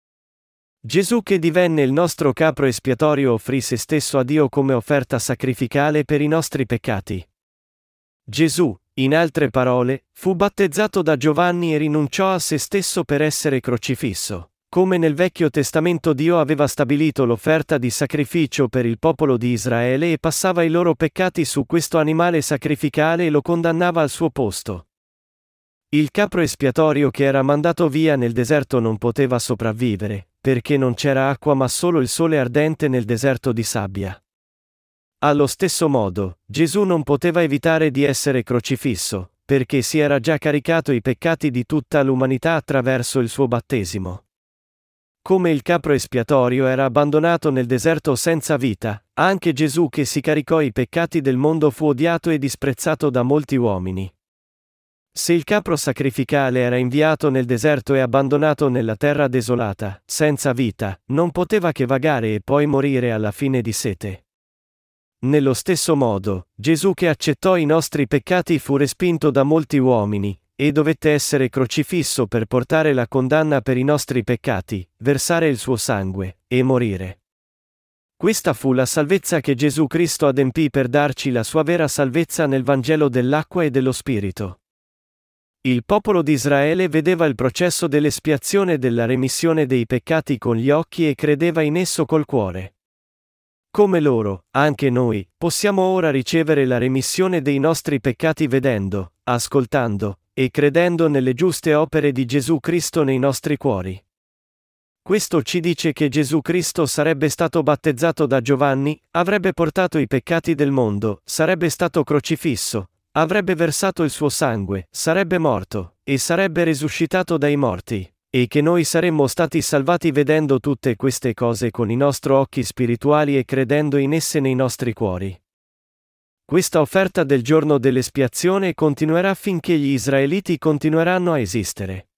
Gesù che divenne il nostro capro espiatorio offrì se stesso a Dio come offerta sacrificale per i nostri peccati. Gesù, in altre parole, fu battezzato da Giovanni e rinunciò a se stesso per essere crocifisso. Come nel Vecchio Testamento Dio aveva stabilito l'offerta di sacrificio per il popolo di Israele e passava i loro peccati su questo animale sacrificale e lo condannava al suo posto. Il capro espiatorio che era mandato via nel deserto non poteva sopravvivere, perché non c'era acqua ma solo il sole ardente nel deserto di sabbia. Allo stesso modo, Gesù non poteva evitare di essere crocifisso, perché si era già caricato i peccati di tutta l'umanità attraverso il suo battesimo. Come il capro espiatorio era abbandonato nel deserto senza vita, anche Gesù che si caricò i peccati del mondo fu odiato e disprezzato da molti uomini. Se il capro sacrificale era inviato nel deserto e abbandonato nella terra desolata, senza vita, non poteva che vagare e poi morire alla fine di sete. Nello stesso modo, Gesù che accettò i nostri peccati fu respinto da molti uomini, e dovette essere crocifisso per portare la condanna per i nostri peccati, versare il suo sangue, e morire. Questa fu la salvezza che Gesù Cristo adempì per darci la sua vera salvezza nel Vangelo dell'acqua e dello Spirito. Il popolo di Israele vedeva il processo dell'espiazione e della remissione dei peccati con gli occhi e credeva in esso col cuore. Come loro, anche noi, possiamo ora ricevere la remissione dei nostri peccati vedendo, ascoltando, e credendo nelle giuste opere di Gesù Cristo nei nostri cuori. Questo ci dice che Gesù Cristo sarebbe stato battezzato da Giovanni, avrebbe portato i peccati del mondo, sarebbe stato crocifisso, avrebbe versato il suo sangue, sarebbe morto, e sarebbe risuscitato dai morti, e che noi saremmo stati salvati vedendo tutte queste cose con i nostri occhi spirituali e credendo in esse nei nostri cuori. Questa offerta del giorno dell'espiazione continuerà finché gli israeliti continueranno a esistere.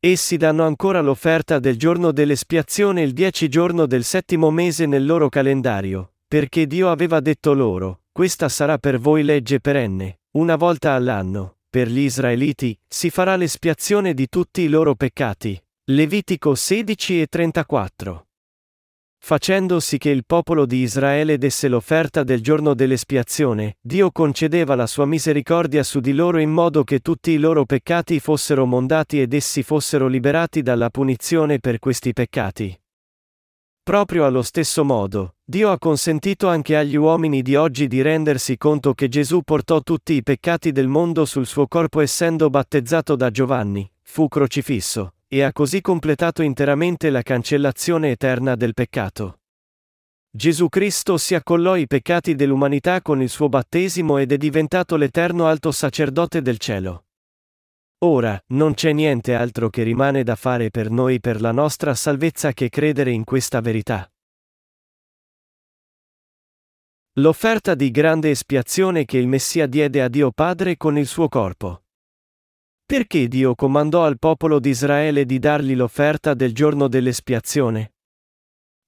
Essi danno ancora l'offerta del giorno dell'espiazione il dieci giorno del settimo mese nel loro calendario, perché Dio aveva detto loro: questa sarà per voi legge perenne, una volta all'anno, per gli israeliti, si farà l'espiazione di tutti i loro peccati. Levitico sedici e trentaquattro. Facendo sì che il popolo di Israele desse l'offerta del giorno dell'espiazione, Dio concedeva la sua misericordia su di loro in modo che tutti i loro peccati fossero mondati ed essi fossero liberati dalla punizione per questi peccati. Proprio allo stesso modo, Dio ha consentito anche agli uomini di oggi di rendersi conto che Gesù portò tutti i peccati del mondo sul suo corpo essendo battezzato da Giovanni, fu crocifisso, e ha così completato interamente la cancellazione eterna del peccato. Gesù Cristo si accollò i peccati dell'umanità con il suo battesimo ed è diventato l'eterno alto sacerdote del cielo. Ora, non c'è niente altro che rimane da fare per noi per la nostra salvezza che credere in questa verità. L'offerta di grande espiazione che il Messia diede a Dio Padre con il suo corpo. Perché Dio comandò al popolo di Israele di dargli l'offerta del giorno dell'espiazione?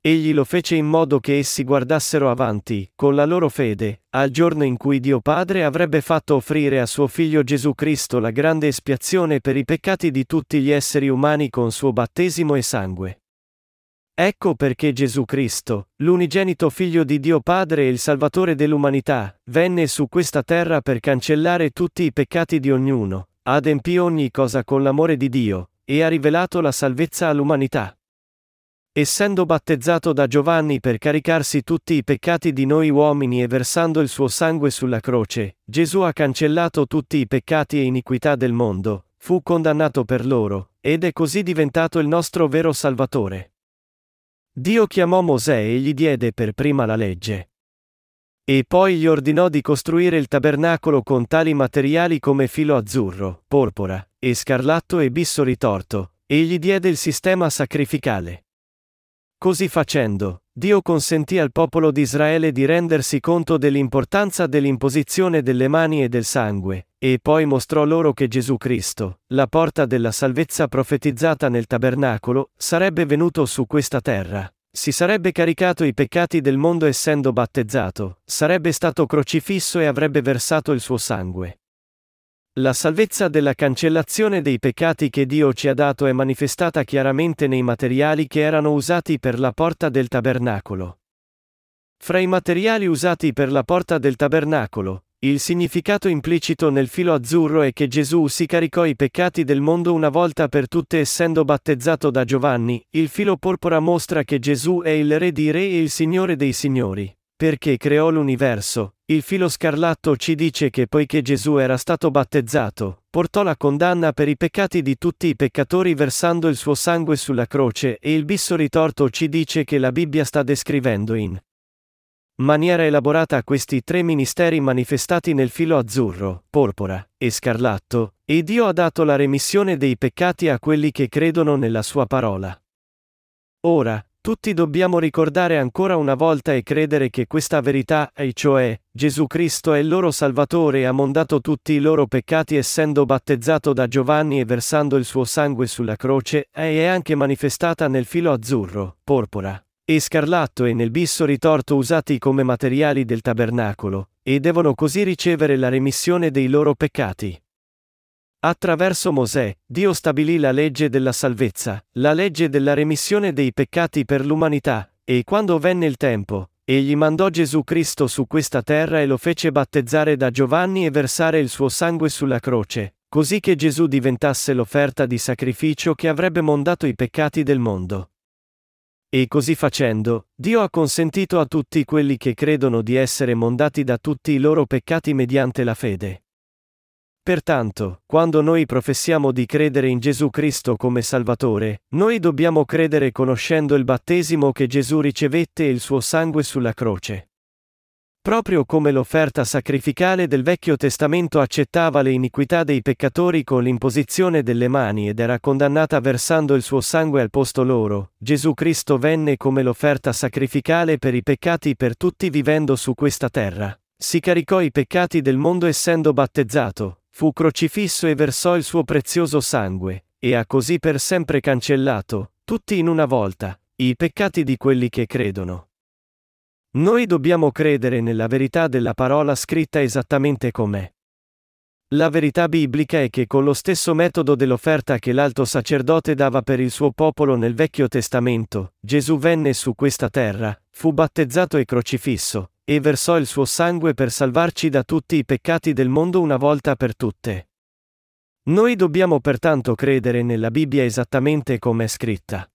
Egli lo fece in modo che essi guardassero avanti, con la loro fede, al giorno in cui Dio Padre avrebbe fatto offrire a suo Figlio Gesù Cristo la grande espiazione per i peccati di tutti gli esseri umani con suo battesimo e sangue. Ecco perché Gesù Cristo, l'unigenito Figlio di Dio Padre e il Salvatore dell'umanità, venne su questa terra per cancellare tutti i peccati di ognuno, adempì ogni cosa con l'amore di Dio, e ha rivelato la salvezza all'umanità. Essendo battezzato da Giovanni per caricarsi tutti i peccati di noi uomini e versando il suo sangue sulla croce, Gesù ha cancellato tutti i peccati e iniquità del mondo, fu condannato per loro, ed è così diventato il nostro vero Salvatore. Dio chiamò Mosè e gli diede per prima la legge. E poi gli ordinò di costruire il tabernacolo con tali materiali come filo azzurro, porpora, e scarlatto e bisso ritorto, e gli diede il sistema sacrificale. Così facendo, Dio consentì al popolo di Israele di rendersi conto dell'importanza dell'imposizione delle mani e del sangue, e poi mostrò loro che Gesù Cristo, la porta della salvezza profetizzata nel tabernacolo, sarebbe venuto su questa terra, si sarebbe caricato i peccati del mondo essendo battezzato, sarebbe stato crocifisso e avrebbe versato il suo sangue. La salvezza della cancellazione dei peccati che Dio ci ha dato è manifestata chiaramente nei materiali che erano usati per la porta del tabernacolo. Fra i materiali usati per la porta del tabernacolo, il significato implicito nel filo azzurro è che Gesù si caricò i peccati del mondo una volta per tutte essendo battezzato da Giovanni, il filo porpora mostra che Gesù è il Re di Re e il Signore dei Signori, perché creò l'universo. Il filo scarlatto ci dice che poiché Gesù era stato battezzato, portò la condanna per i peccati di tutti i peccatori versando il suo sangue sulla croce e il bisso ritorto ci dice che la Bibbia sta descrivendo in maniera elaborata questi tre ministeri manifestati nel filo azzurro, porpora e scarlatto, e Dio ha dato la remissione dei peccati a quelli che credono nella sua parola. Ora, Tutti dobbiamo ricordare ancora una volta e credere che questa verità, e cioè, Gesù Cristo è il loro Salvatore e ha mondato tutti i loro peccati essendo battezzato da Giovanni e versando il suo sangue sulla croce, e è anche manifestata nel filo azzurro, porpora e scarlatto e nel bisso ritorto usati come materiali del tabernacolo, e devono così ricevere la remissione dei loro peccati. Attraverso Mosè, Dio stabilì la legge della salvezza, la legge della remissione dei peccati per l'umanità, e quando venne il tempo, egli mandò Gesù Cristo su questa terra e lo fece battezzare da Giovanni e versare il suo sangue sulla croce, così che Gesù diventasse l'offerta di sacrificio che avrebbe mondato i peccati del mondo. E così facendo, Dio ha consentito a tutti quelli che credono di essere mondati da tutti i loro peccati mediante la fede. Pertanto, quando noi professiamo di credere in Gesù Cristo come Salvatore, noi dobbiamo credere conoscendo il battesimo che Gesù ricevette e il suo sangue sulla croce. Proprio come l'offerta sacrificale del Vecchio Testamento accettava le iniquità dei peccatori con l'imposizione delle mani ed era condannata versando il suo sangue al posto loro, Gesù Cristo venne come l'offerta sacrificale per i peccati per tutti vivendo su questa terra. Si caricò i peccati del mondo essendo battezzato. Fu crocifisso e versò il suo prezioso sangue, e ha così per sempre cancellato, tutti in una volta, i peccati di quelli che credono. Noi dobbiamo credere nella verità della parola scritta esattamente com'è. La verità biblica è che con lo stesso metodo dell'offerta che l'alto sacerdote dava per il suo popolo nel Vecchio Testamento, Gesù venne su questa terra, fu battezzato e crocifisso, e versò il suo sangue per salvarci da tutti i peccati del mondo una volta per tutte. Noi dobbiamo pertanto credere nella Bibbia esattamente come è scritta.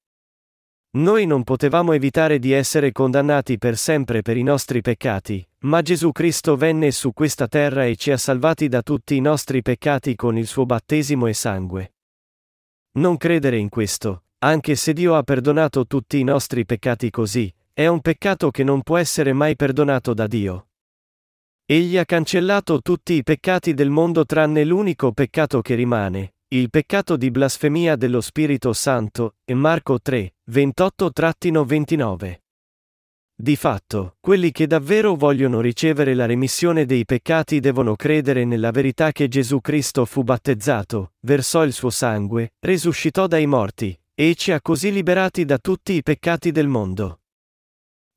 Noi non potevamo evitare di essere condannati per sempre per i nostri peccati, ma Gesù Cristo venne su questa terra e ci ha salvati da tutti i nostri peccati con il suo battesimo e sangue. Non credere in questo, anche se Dio ha perdonato tutti i nostri peccati così, è un peccato che non può essere mai perdonato da Dio. Egli ha cancellato tutti i peccati del mondo tranne l'unico peccato che rimane, il peccato di blasfemia dello Spirito Santo, e Marco tre, ventotto a ventinove. Di fatto, quelli che davvero vogliono ricevere la remissione dei peccati devono credere nella verità che Gesù Cristo fu battezzato, versò il suo sangue, risuscitò dai morti, e ci ha così liberati da tutti i peccati del mondo.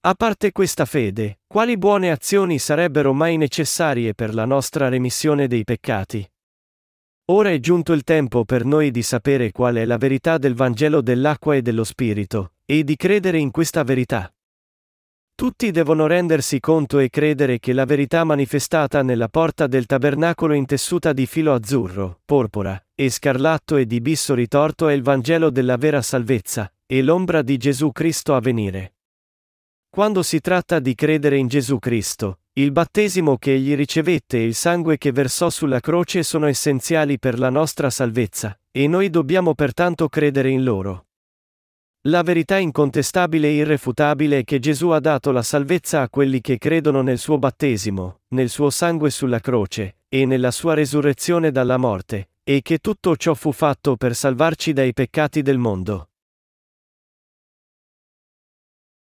A parte questa fede, quali buone azioni sarebbero mai necessarie per la nostra remissione dei peccati? Ora è giunto il tempo per noi di sapere qual è la verità del Vangelo dell'acqua e dello Spirito, e di credere in questa verità. Tutti devono rendersi conto e credere che la verità manifestata nella porta del tabernacolo intessuta di filo azzurro, porpora, e scarlatto e di bisso ritorto è il Vangelo della vera salvezza, e l'ombra di Gesù Cristo a venire. Quando si tratta di credere in Gesù Cristo, il battesimo che egli ricevette e il sangue che versò sulla croce sono essenziali per la nostra salvezza, e noi dobbiamo pertanto credere in loro. La verità incontestabile e irrefutabile è che Gesù ha dato la salvezza a quelli che credono nel suo battesimo, nel suo sangue sulla croce, e nella sua resurrezione dalla morte, e che tutto ciò fu fatto per salvarci dai peccati del mondo.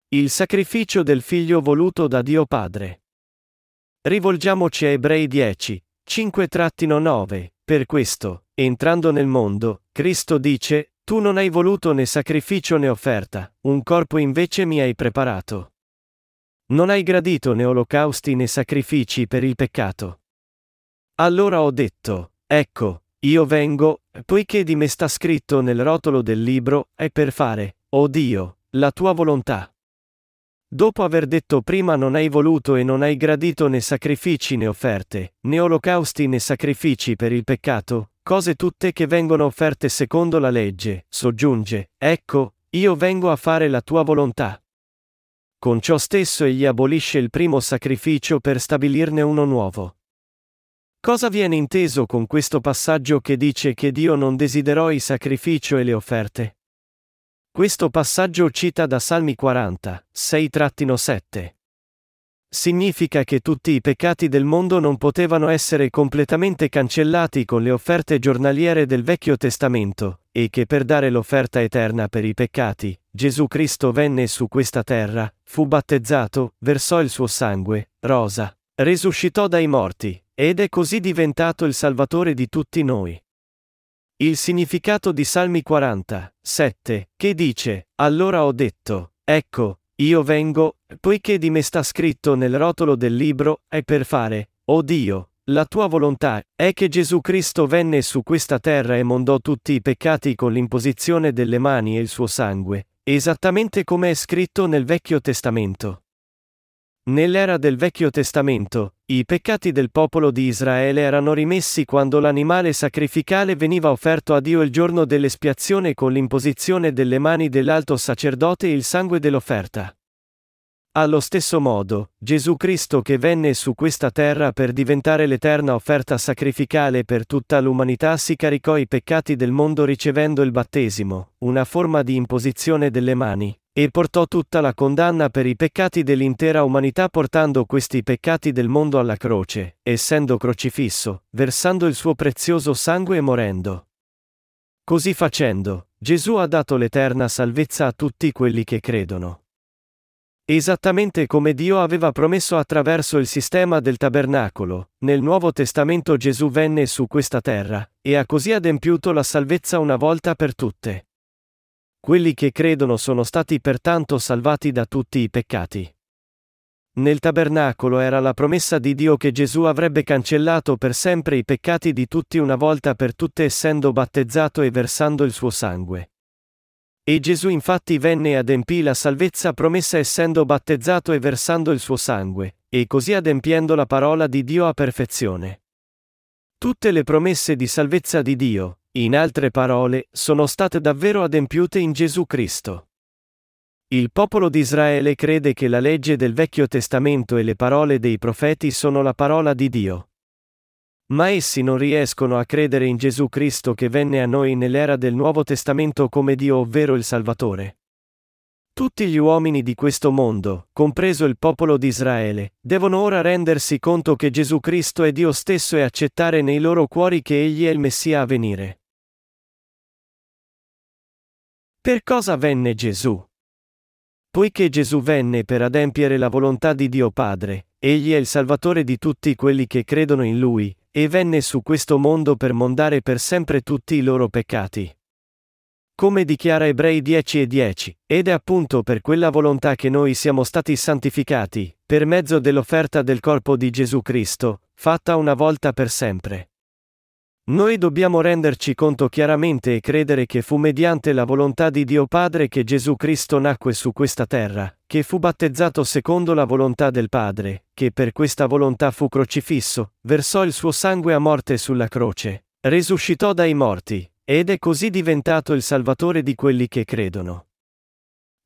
Il sacrificio del Figlio voluto da Dio Padre. Rivolgiamoci a Ebrei dieci, cinque a nove, per questo, entrando nel mondo, Cristo dice, tu non hai voluto né sacrificio né offerta, un corpo invece mi hai preparato. Non hai gradito né olocausti né sacrifici per il peccato. Allora ho detto, ecco, io vengo, poiché di me sta scritto nel rotolo del libro, è per fare, o Dio, la tua volontà. Dopo aver detto prima non hai voluto e non hai gradito né sacrifici né offerte, né olocausti né sacrifici per il peccato, cose tutte che vengono offerte secondo la legge, soggiunge, ecco, io vengo a fare la tua volontà. Con ciò stesso egli abolisce il primo sacrificio per stabilirne uno nuovo. Cosa viene inteso con questo passaggio che dice che Dio non desiderò il sacrificio e le offerte? Questo passaggio cita da Salmi quaranta, sei a sette. Significa che tutti i peccati del mondo non potevano essere completamente cancellati con le offerte giornaliere del Vecchio Testamento, e che per dare l'offerta eterna per i peccati, Gesù Cristo venne su questa terra, fu battezzato, versò il suo sangue, rosa, risuscitò dai morti, ed è così diventato il Salvatore di tutti noi. Il significato di Salmi quaranta, sette, che dice, allora ho detto, ecco, io vengo, poiché di me sta scritto nel rotolo del libro, è per fare, o Dio, la tua volontà, è che Gesù Cristo venne su questa terra e mondò tutti i peccati con l'imposizione delle mani e il suo sangue, esattamente come è scritto nel Vecchio Testamento. Nell'era del Vecchio Testamento, i peccati del popolo di Israele erano rimessi quando l'animale sacrificale veniva offerto a Dio il giorno dell'espiazione con l'imposizione delle mani dell'alto sacerdote e il sangue dell'offerta. Allo stesso modo, Gesù Cristo che venne su questa terra per diventare l'eterna offerta sacrificale per tutta l'umanità si caricò i peccati del mondo ricevendo il battesimo, una forma di imposizione delle mani, e portò tutta la condanna per i peccati dell'intera umanità portando questi peccati del mondo alla croce, essendo crocifisso, versando il suo prezioso sangue e morendo. Così facendo, Gesù ha dato l'eterna salvezza a tutti quelli che credono. Esattamente come Dio aveva promesso attraverso il sistema del tabernacolo, nel Nuovo Testamento Gesù venne su questa terra, e ha così adempiuto la salvezza una volta per tutte. Quelli che credono sono stati pertanto salvati da tutti i peccati. Nel tabernacolo era la promessa di Dio che Gesù avrebbe cancellato per sempre i peccati di tutti una volta per tutte essendo battezzato e versando il suo sangue. E Gesù infatti venne e adempì la salvezza promessa essendo battezzato e versando il suo sangue, e così adempiendo la parola di Dio a perfezione. Tutte le promesse di salvezza di Dio, in altre parole, sono state davvero adempiute in Gesù Cristo. Il popolo di Israele crede che la legge del Vecchio Testamento e le parole dei profeti sono la parola di Dio. Ma essi non riescono a credere in Gesù Cristo che venne a noi nell'era del Nuovo Testamento come Dio ovvero il Salvatore. Tutti gli uomini di questo mondo, compreso il popolo di Israele, devono ora rendersi conto che Gesù Cristo è Dio stesso e accettare nei loro cuori che Egli è il Messia a venire. Per cosa venne Gesù? Poiché Gesù venne per adempiere la volontà di Dio Padre, Egli è il Salvatore di tutti quelli che credono in Lui, e venne su questo mondo per mondare per sempre tutti i loro peccati. Come dichiara Ebrei dieci e dieci, ed è appunto per quella volontà che noi siamo stati santificati, per mezzo dell'offerta del corpo di Gesù Cristo, fatta una volta per sempre. Noi dobbiamo renderci conto chiaramente e credere che fu mediante la volontà di Dio Padre che Gesù Cristo nacque su questa terra, che fu battezzato secondo la volontà del Padre, che per questa volontà fu crocifisso, versò il suo sangue a morte sulla croce, risuscitò dai morti, ed è così diventato il Salvatore di quelli che credono.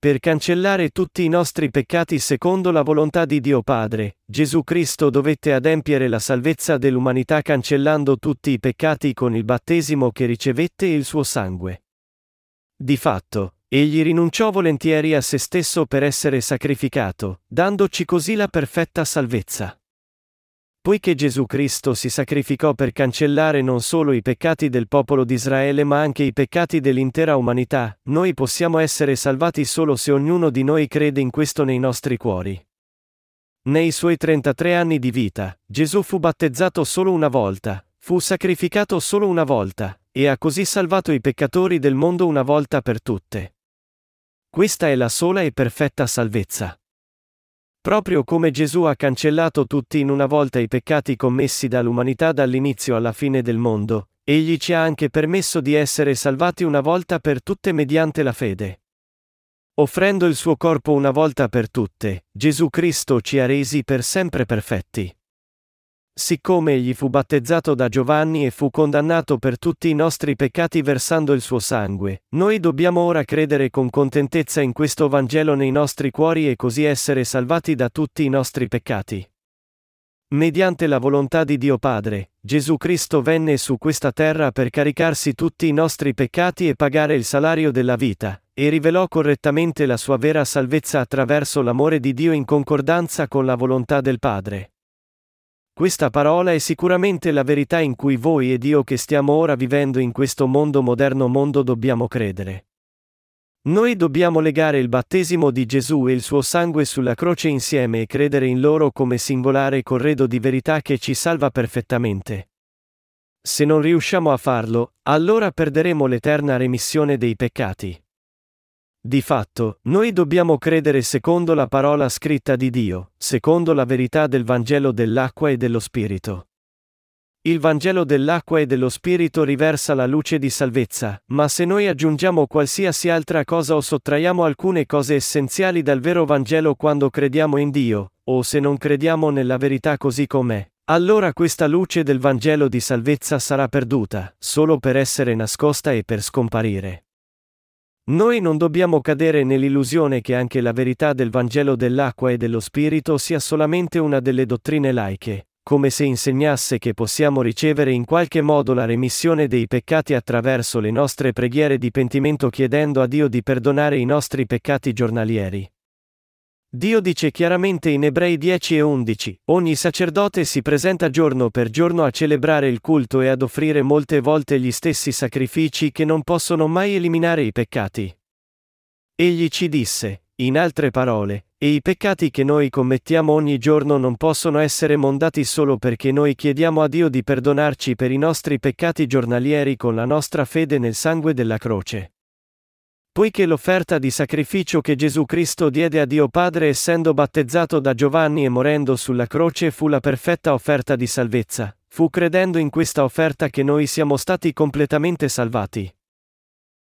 Per cancellare tutti i nostri peccati secondo la volontà di Dio Padre, Gesù Cristo dovette adempiere la salvezza dell'umanità cancellando tutti i peccati con il battesimo che ricevette e il suo sangue. Di fatto, egli rinunciò volentieri a se stesso per essere sacrificato, dandoci così la perfetta salvezza. Poiché Gesù Cristo si sacrificò per cancellare non solo i peccati del popolo di Israele ma anche i peccati dell'intera umanità, noi possiamo essere salvati solo se ognuno di noi crede in questo nei nostri cuori. Nei suoi trentatré anni di vita, Gesù fu battezzato solo una volta, fu sacrificato solo una volta, e ha così salvato i peccatori del mondo una volta per tutte. Questa è la sola e perfetta salvezza. Proprio come Gesù ha cancellato tutti in una volta i peccati commessi dall'umanità dall'inizio alla fine del mondo, egli ci ha anche permesso di essere salvati una volta per tutte mediante la fede. Offrendo il suo corpo una volta per tutte, Gesù Cristo ci ha resi per sempre perfetti. Siccome egli fu battezzato da Giovanni e fu condannato per tutti i nostri peccati versando il suo sangue, noi dobbiamo ora credere con contentezza in questo Vangelo nei nostri cuori e così essere salvati da tutti i nostri peccati. Mediante la volontà di Dio Padre, Gesù Cristo venne su questa terra per caricarsi tutti i nostri peccati e pagare il salario della vita, e rivelò correttamente la sua vera salvezza attraverso l'amore di Dio in concordanza con la volontà del Padre. Questa parola è sicuramente la verità in cui voi ed io che stiamo ora vivendo in questo mondo moderno mondo dobbiamo credere. Noi dobbiamo legare il battesimo di Gesù e il suo sangue sulla croce insieme e credere in loro come singolare corredo di verità che ci salva perfettamente. Se non riusciamo a farlo, allora perderemo l'eterna remissione dei peccati. Di fatto, noi dobbiamo credere secondo la parola scritta di Dio, secondo la verità del Vangelo dell'acqua e dello Spirito. Il Vangelo dell'acqua e dello Spirito riversa la luce di salvezza, ma se noi aggiungiamo qualsiasi altra cosa o sottraiamo alcune cose essenziali dal vero Vangelo quando crediamo in Dio, o se non crediamo nella verità così com'è, allora questa luce del Vangelo di salvezza sarà perduta, solo per essere nascosta e per scomparire. Noi non dobbiamo cadere nell'illusione che anche la verità del Vangelo dell'acqua e dello Spirito sia solamente una delle dottrine laiche, come se insegnasse che possiamo ricevere in qualche modo la remissione dei peccati attraverso le nostre preghiere di pentimento chiedendo a Dio di perdonare i nostri peccati giornalieri. Dio dice chiaramente in Ebrei dieci e undici, ogni sacerdote si presenta giorno per giorno a celebrare il culto e ad offrire molte volte gli stessi sacrifici che non possono mai eliminare i peccati. Egli ci disse, in altre parole, e i peccati che noi commettiamo ogni giorno non possono essere mondati solo perché noi chiediamo a Dio di perdonarci per i nostri peccati giornalieri con la nostra fede nel sangue della croce. Poiché l'offerta di sacrificio che Gesù Cristo diede a Dio Padre essendo battezzato da Giovanni e morendo sulla croce fu la perfetta offerta di salvezza, fu credendo in questa offerta che noi siamo stati completamente salvati.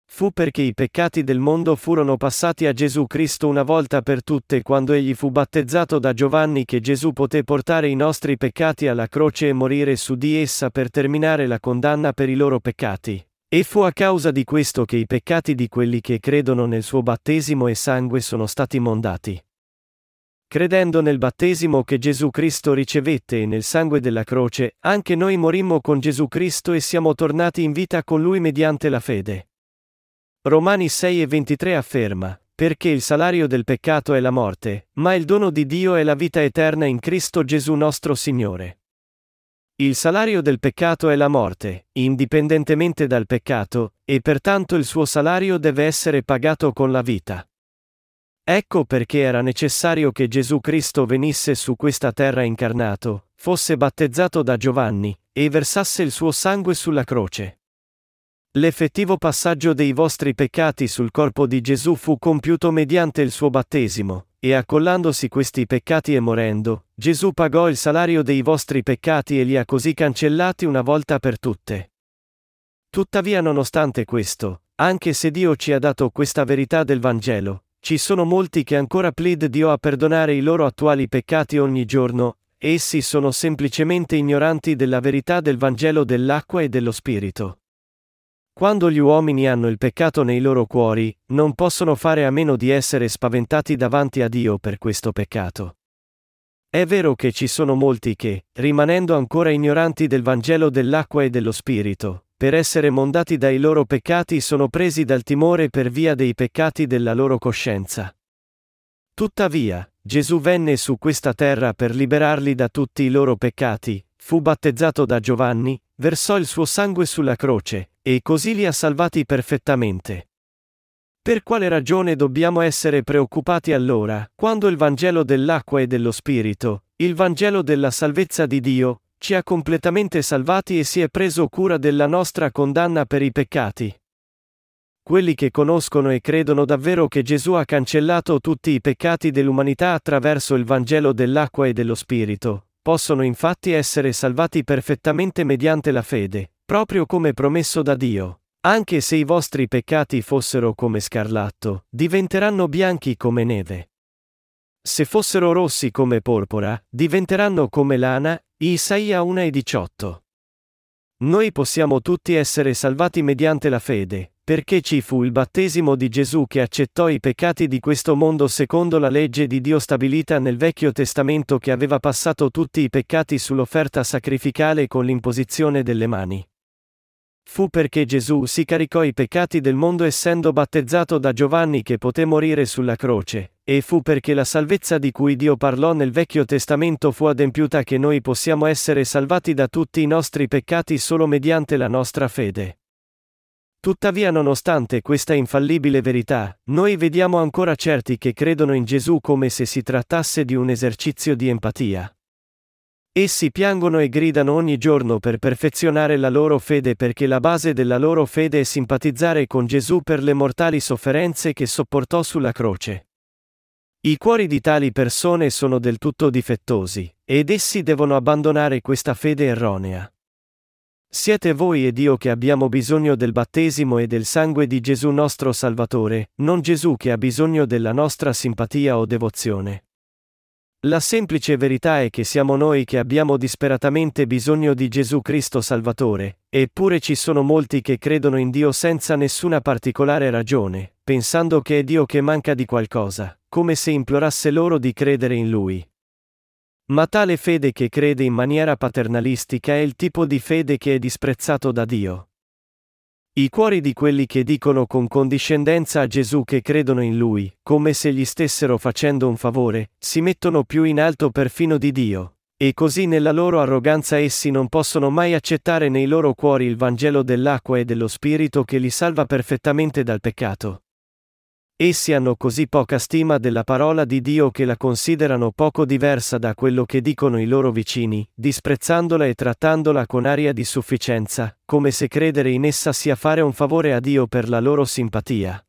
Fu perché i peccati del mondo furono passati a Gesù Cristo una volta per tutte quando egli fu battezzato da Giovanni che Gesù poté portare i nostri peccati alla croce e morire su di essa per terminare la condanna per i loro peccati. E fu a causa di questo che i peccati di quelli che credono nel suo battesimo e sangue sono stati mondati. Credendo nel battesimo che Gesù Cristo ricevette e nel sangue della croce, anche noi morimmo con Gesù Cristo e siamo tornati in vita con Lui mediante la fede. Romani sei e ventitré afferma, perché il salario del peccato è la morte, ma il dono di Dio è la vita eterna in Cristo Gesù nostro Signore. Il salario del peccato è la morte, indipendentemente dal peccato, e pertanto il suo salario deve essere pagato con la vita. Ecco perché era necessario che Gesù Cristo venisse su questa terra incarnato, fosse battezzato da Giovanni, e versasse il suo sangue sulla croce. L'effettivo passaggio dei vostri peccati sul corpo di Gesù fu compiuto mediante il suo battesimo. E accollandosi questi peccati e morendo, Gesù pagò il salario dei vostri peccati e li ha così cancellati una volta per tutte. Tuttavia, nonostante questo, anche se Dio ci ha dato questa verità del Vangelo, ci sono molti che ancora plead Dio a perdonare i loro attuali peccati ogni giorno, essi sono semplicemente ignoranti della verità del Vangelo dell'acqua e dello Spirito. Quando gli uomini hanno il peccato nei loro cuori, non possono fare a meno di essere spaventati davanti a Dio per questo peccato. È vero che ci sono molti che, rimanendo ancora ignoranti del Vangelo dell'acqua e dello Spirito, per essere mondati dai loro peccati sono presi dal timore per via dei peccati della loro coscienza. Tuttavia, Gesù venne su questa terra per liberarli da tutti i loro peccati, fu battezzato da Giovanni, versò il suo sangue sulla croce, e così li ha salvati perfettamente. Per quale ragione dobbiamo essere preoccupati allora, quando il Vangelo dell'acqua e dello Spirito, il Vangelo della salvezza di Dio, ci ha completamente salvati e si è preso cura della nostra condanna per i peccati? Quelli che conoscono e credono davvero che Gesù ha cancellato tutti i peccati dell'umanità attraverso il Vangelo dell'acqua e dello Spirito, possono infatti essere salvati perfettamente mediante la fede. Proprio come promesso da Dio, anche se i vostri peccati fossero come scarlatto, diventeranno bianchi come neve. Se fossero rossi come porpora, diventeranno come lana, Isaia uno e diciotto. Noi possiamo tutti essere salvati mediante la fede, perché ci fu il battesimo di Gesù che accettò i peccati di questo mondo secondo la legge di Dio stabilita nel Vecchio Testamento che aveva passato tutti i peccati sull'offerta sacrificale con l'imposizione delle mani. Fu perché Gesù si caricò i peccati del mondo essendo battezzato da Giovanni che poté morire sulla croce, e fu perché la salvezza di cui Dio parlò nel Vecchio Testamento fu adempiuta che noi possiamo essere salvati da tutti i nostri peccati solo mediante la nostra fede. Tuttavia, nonostante questa infallibile verità, noi vediamo ancora certi che credono in Gesù come se si trattasse di un esercizio di empatia. Essi piangono e gridano ogni giorno per perfezionare la loro fede, perché la base della loro fede è simpatizzare con Gesù per le mortali sofferenze che sopportò sulla croce. I cuori di tali persone sono del tutto difettosi, ed essi devono abbandonare questa fede erronea. Siete voi ed io che abbiamo bisogno del battesimo e del sangue di Gesù nostro Salvatore, non Gesù che ha bisogno della nostra simpatia o devozione. La semplice verità è che siamo noi che abbiamo disperatamente bisogno di Gesù Cristo Salvatore, eppure ci sono molti che credono in Dio senza nessuna particolare ragione, pensando che è Dio che manca di qualcosa, come se implorasse loro di credere in Lui. Ma tale fede che crede in maniera paternalistica è il tipo di fede che è disprezzato da Dio. I cuori di quelli che dicono con condiscendenza a Gesù che credono in Lui, come se gli stessero facendo un favore, si mettono più in alto perfino di Dio, e così nella loro arroganza essi non possono mai accettare nei loro cuori il Vangelo dell'acqua e dello Spirito che li salva perfettamente dal peccato. Essi hanno così poca stima della parola di Dio che la considerano poco diversa da quello che dicono i loro vicini, disprezzandola e trattandola con aria di sufficienza, come se credere in essa sia fare un favore a Dio per la loro simpatia.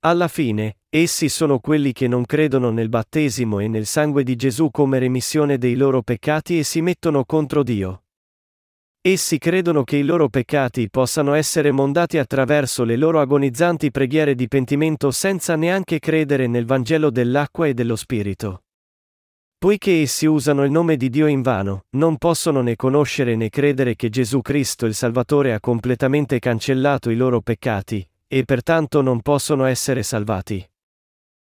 Alla fine, essi sono quelli che non credono nel battesimo e nel sangue di Gesù come remissione dei loro peccati e si mettono contro Dio. Essi credono che i loro peccati possano essere mondati attraverso le loro agonizzanti preghiere di pentimento senza neanche credere nel Vangelo dell'acqua e dello Spirito. Poiché essi usano il nome di Dio invano, non possono né conoscere né credere che Gesù Cristo il Salvatore ha completamente cancellato i loro peccati, e pertanto non possono essere salvati.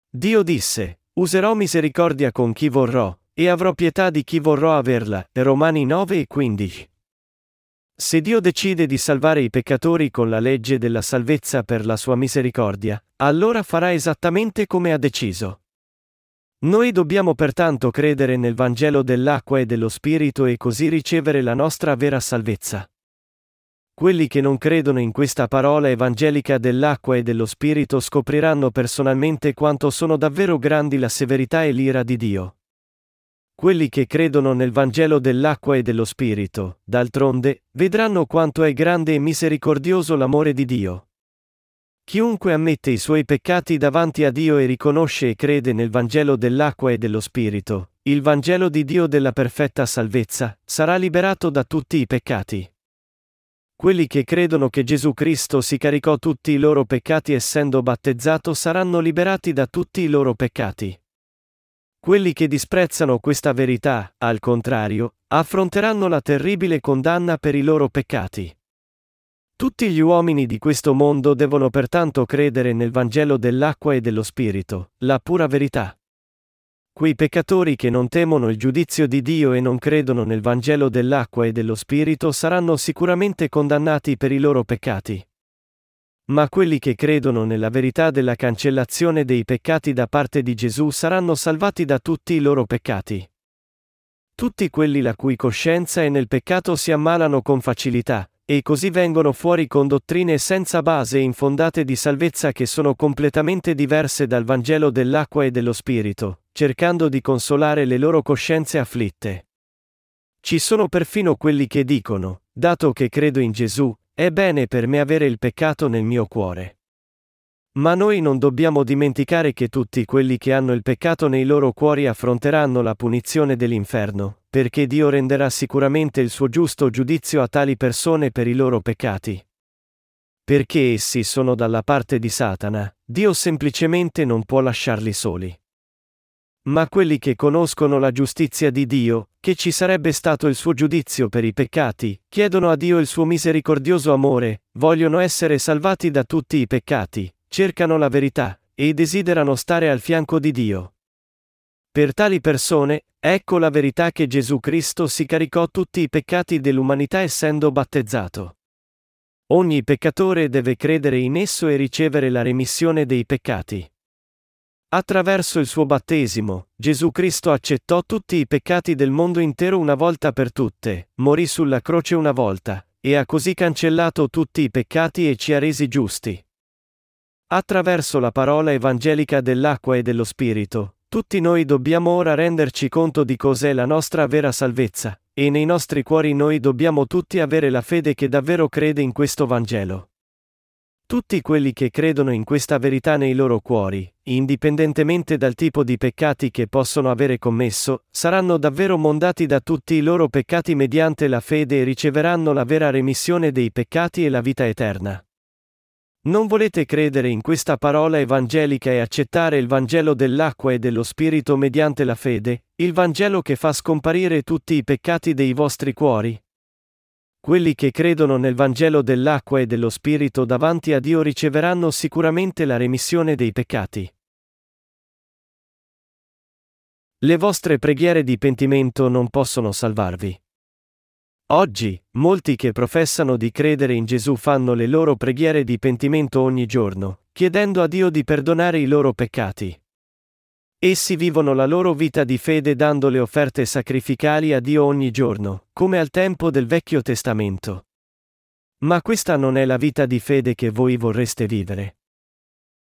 Dio disse: "Userò misericordia con chi vorrò, e avrò pietà di chi vorrò averla", Romani nove e quindici. Se Dio decide di salvare i peccatori con la legge della salvezza per la sua misericordia, allora farà esattamente come ha deciso. Noi dobbiamo pertanto credere nel Vangelo dell'acqua e dello Spirito e così ricevere la nostra vera salvezza. Quelli che non credono in questa parola evangelica dell'acqua e dello Spirito scopriranno personalmente quanto sono davvero grandi la severità e l'ira di Dio. Quelli che credono nel Vangelo dell'acqua e dello Spirito, d'altronde, vedranno quanto è grande e misericordioso l'amore di Dio. Chiunque ammette i suoi peccati davanti a Dio e riconosce e crede nel Vangelo dell'acqua e dello Spirito, il Vangelo di Dio della perfetta salvezza, sarà liberato da tutti i peccati. Quelli che credono che Gesù Cristo si caricò tutti i loro peccati essendo battezzato saranno liberati da tutti i loro peccati. Quelli che disprezzano questa verità, al contrario, affronteranno la terribile condanna per i loro peccati. Tutti gli uomini di questo mondo devono pertanto credere nel Vangelo dell'acqua e dello Spirito, la pura verità. Quei peccatori che non temono il giudizio di Dio e non credono nel Vangelo dell'acqua e dello Spirito saranno sicuramente condannati per i loro peccati. Ma quelli che credono nella verità della cancellazione dei peccati da parte di Gesù saranno salvati da tutti i loro peccati. Tutti quelli la cui coscienza è nel peccato si ammalano con facilità, e così vengono fuori con dottrine senza base e infondate di salvezza che sono completamente diverse dal Vangelo dell'acqua e dello Spirito, cercando di consolare le loro coscienze afflitte. Ci sono perfino quelli che dicono: "Dato che credo in Gesù, è bene per me avere il peccato nel mio cuore". Ma noi non dobbiamo dimenticare che tutti quelli che hanno il peccato nei loro cuori affronteranno la punizione dell'inferno, perché Dio renderà sicuramente il suo giusto giudizio a tali persone per i loro peccati. Perché essi sono dalla parte di Satana, Dio semplicemente non può lasciarli soli. Ma quelli che conoscono la giustizia di Dio, che ci sarebbe stato il suo giudizio per i peccati, chiedono a Dio il suo misericordioso amore, vogliono essere salvati da tutti i peccati, cercano la verità, e desiderano stare al fianco di Dio. Per tali persone, ecco la verità che Gesù Cristo si caricò tutti i peccati dell'umanità essendo battezzato. Ogni peccatore deve credere in esso e ricevere la remissione dei peccati. Attraverso il suo battesimo, Gesù Cristo accettò tutti i peccati del mondo intero una volta per tutte, morì sulla croce una volta, e ha così cancellato tutti i peccati e ci ha resi giusti. Attraverso la parola evangelica dell'acqua e dello Spirito, tutti noi dobbiamo ora renderci conto di cos'è la nostra vera salvezza, e nei nostri cuori noi dobbiamo tutti avere la fede che davvero crede in questo Vangelo. Tutti quelli che credono in questa verità nei loro cuori, indipendentemente dal tipo di peccati che possono avere commesso, saranno davvero mondati da tutti i loro peccati mediante la fede e riceveranno la vera remissione dei peccati e la vita eterna. Non volete credere in questa parola evangelica e accettare il Vangelo dell'acqua e dello Spirito mediante la fede, il Vangelo che fa scomparire tutti i peccati dei vostri cuori? Quelli che credono nel Vangelo dell'acqua e dello Spirito davanti a Dio riceveranno sicuramente la remissione dei peccati. Le vostre preghiere di pentimento non possono salvarvi. Oggi, molti che professano di credere in Gesù fanno le loro preghiere di pentimento ogni giorno, chiedendo a Dio di perdonare i loro peccati. Essi vivono la loro vita di fede dando le offerte sacrificali a Dio ogni giorno, come al tempo del Vecchio Testamento. Ma questa non è la vita di fede che voi vorreste vivere.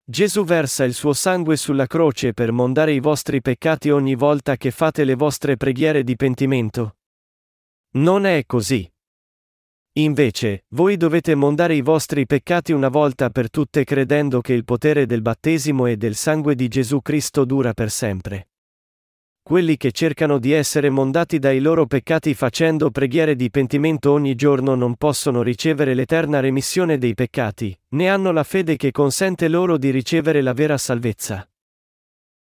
Gesù versa il suo sangue sulla croce per mondare i vostri peccati ogni volta che fate le vostre preghiere di pentimento. Non è così. Invece, voi dovete mondare i vostri peccati una volta per tutte credendo che il potere del battesimo e del sangue di Gesù Cristo dura per sempre. Quelli che cercano di essere mondati dai loro peccati facendo preghiere di pentimento ogni giorno non possono ricevere l'eterna remissione dei peccati, né hanno la fede che consente loro di ricevere la vera salvezza.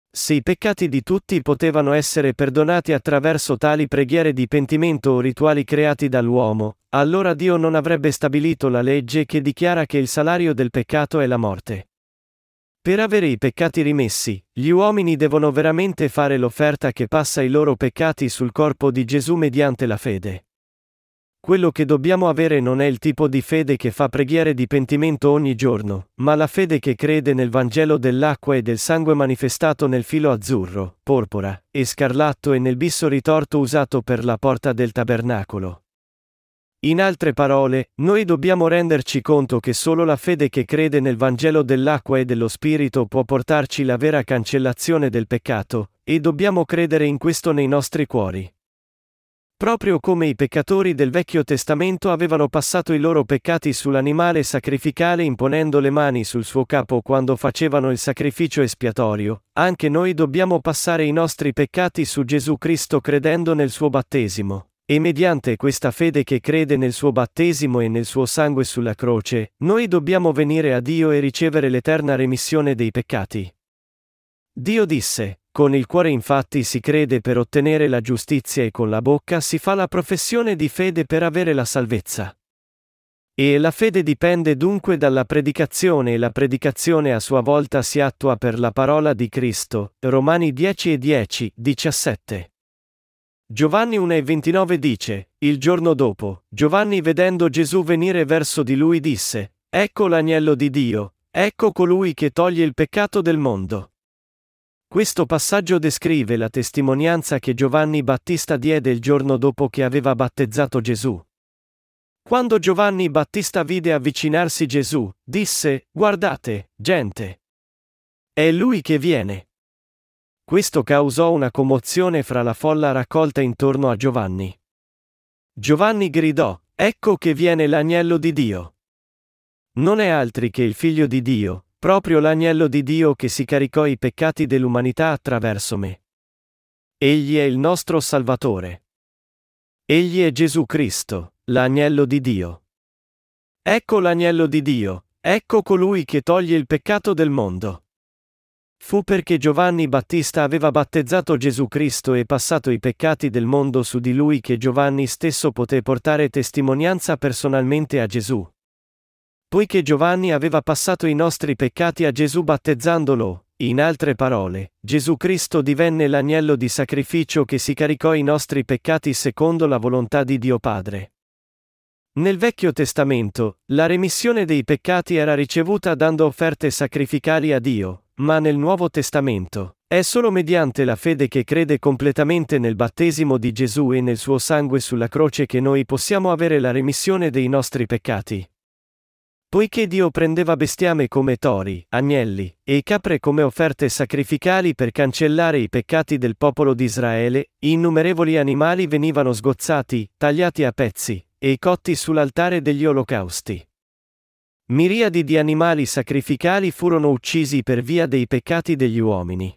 Se i peccati di tutti potevano essere perdonati attraverso tali preghiere di pentimento o rituali creati dall'uomo, allora Dio non avrebbe stabilito la legge che dichiara che il salario del peccato è la morte. Per avere i peccati rimessi, gli uomini devono veramente fare l'offerta che passa i loro peccati sul corpo di Gesù mediante la fede. Quello che dobbiamo avere non è il tipo di fede che fa preghiere di pentimento ogni giorno, ma la fede che crede nel Vangelo dell'acqua e del sangue manifestato nel filo azzurro, porpora e scarlatto e nel bisso ritorto usato per la porta del tabernacolo. In altre parole, noi dobbiamo renderci conto che solo la fede che crede nel Vangelo dell'acqua e dello Spirito può portarci la vera cancellazione del peccato, e dobbiamo credere in questo nei nostri cuori. Proprio come i peccatori del Vecchio Testamento avevano passato i loro peccati sull'animale sacrificale imponendo le mani sul suo capo quando facevano il sacrificio espiatorio, anche noi dobbiamo passare i nostri peccati su Gesù Cristo credendo nel suo battesimo. E mediante questa fede che crede nel suo battesimo e nel suo sangue sulla croce, noi dobbiamo venire a Dio e ricevere l'eterna remissione dei peccati. Dio disse: con il cuore infatti si crede per ottenere la giustizia e con la bocca si fa la professione di fede per avere la salvezza. E la fede dipende dunque dalla predicazione e la predicazione a sua volta si attua per la parola di Cristo, Romani dieci e dieci, diciassette. Giovanni uno e ventinove dice: il giorno dopo, Giovanni vedendo Gesù venire verso di lui disse: ecco l'agnello di Dio, ecco colui che toglie il peccato del mondo. Questo passaggio descrive la testimonianza che Giovanni Battista diede il giorno dopo che aveva battezzato Gesù. Quando Giovanni Battista vide avvicinarsi Gesù, disse: guardate, gente! È lui che viene! Questo causò una commozione fra la folla raccolta intorno a Giovanni. Giovanni gridò: ecco che viene l'agnello di Dio! Non è altri che il Figlio di Dio, proprio l'agnello di Dio che si caricò i peccati dell'umanità attraverso me. Egli è il nostro Salvatore. Egli è Gesù Cristo, l'agnello di Dio. Ecco l'agnello di Dio, ecco colui che toglie il peccato del mondo. Fu perché Giovanni Battista aveva battezzato Gesù Cristo e passato i peccati del mondo su di lui che Giovanni stesso poté portare testimonianza personalmente a Gesù. Poiché Giovanni aveva passato i nostri peccati a Gesù battezzandolo, in altre parole, Gesù Cristo divenne l'agnello di sacrificio che si caricò i nostri peccati secondo la volontà di Dio Padre. Nel Vecchio Testamento, la remissione dei peccati era ricevuta dando offerte sacrificali a Dio, ma nel Nuovo Testamento, è solo mediante la fede che crede completamente nel battesimo di Gesù e nel suo sangue sulla croce che noi possiamo avere la remissione dei nostri peccati. Poiché Dio prendeva bestiame come tori, agnelli, e capre come offerte sacrificali per cancellare i peccati del popolo di Israele, innumerevoli animali venivano sgozzati, tagliati a pezzi, e cotti sull'altare degli olocausti. Miriadi di animali sacrificali furono uccisi per via dei peccati degli uomini.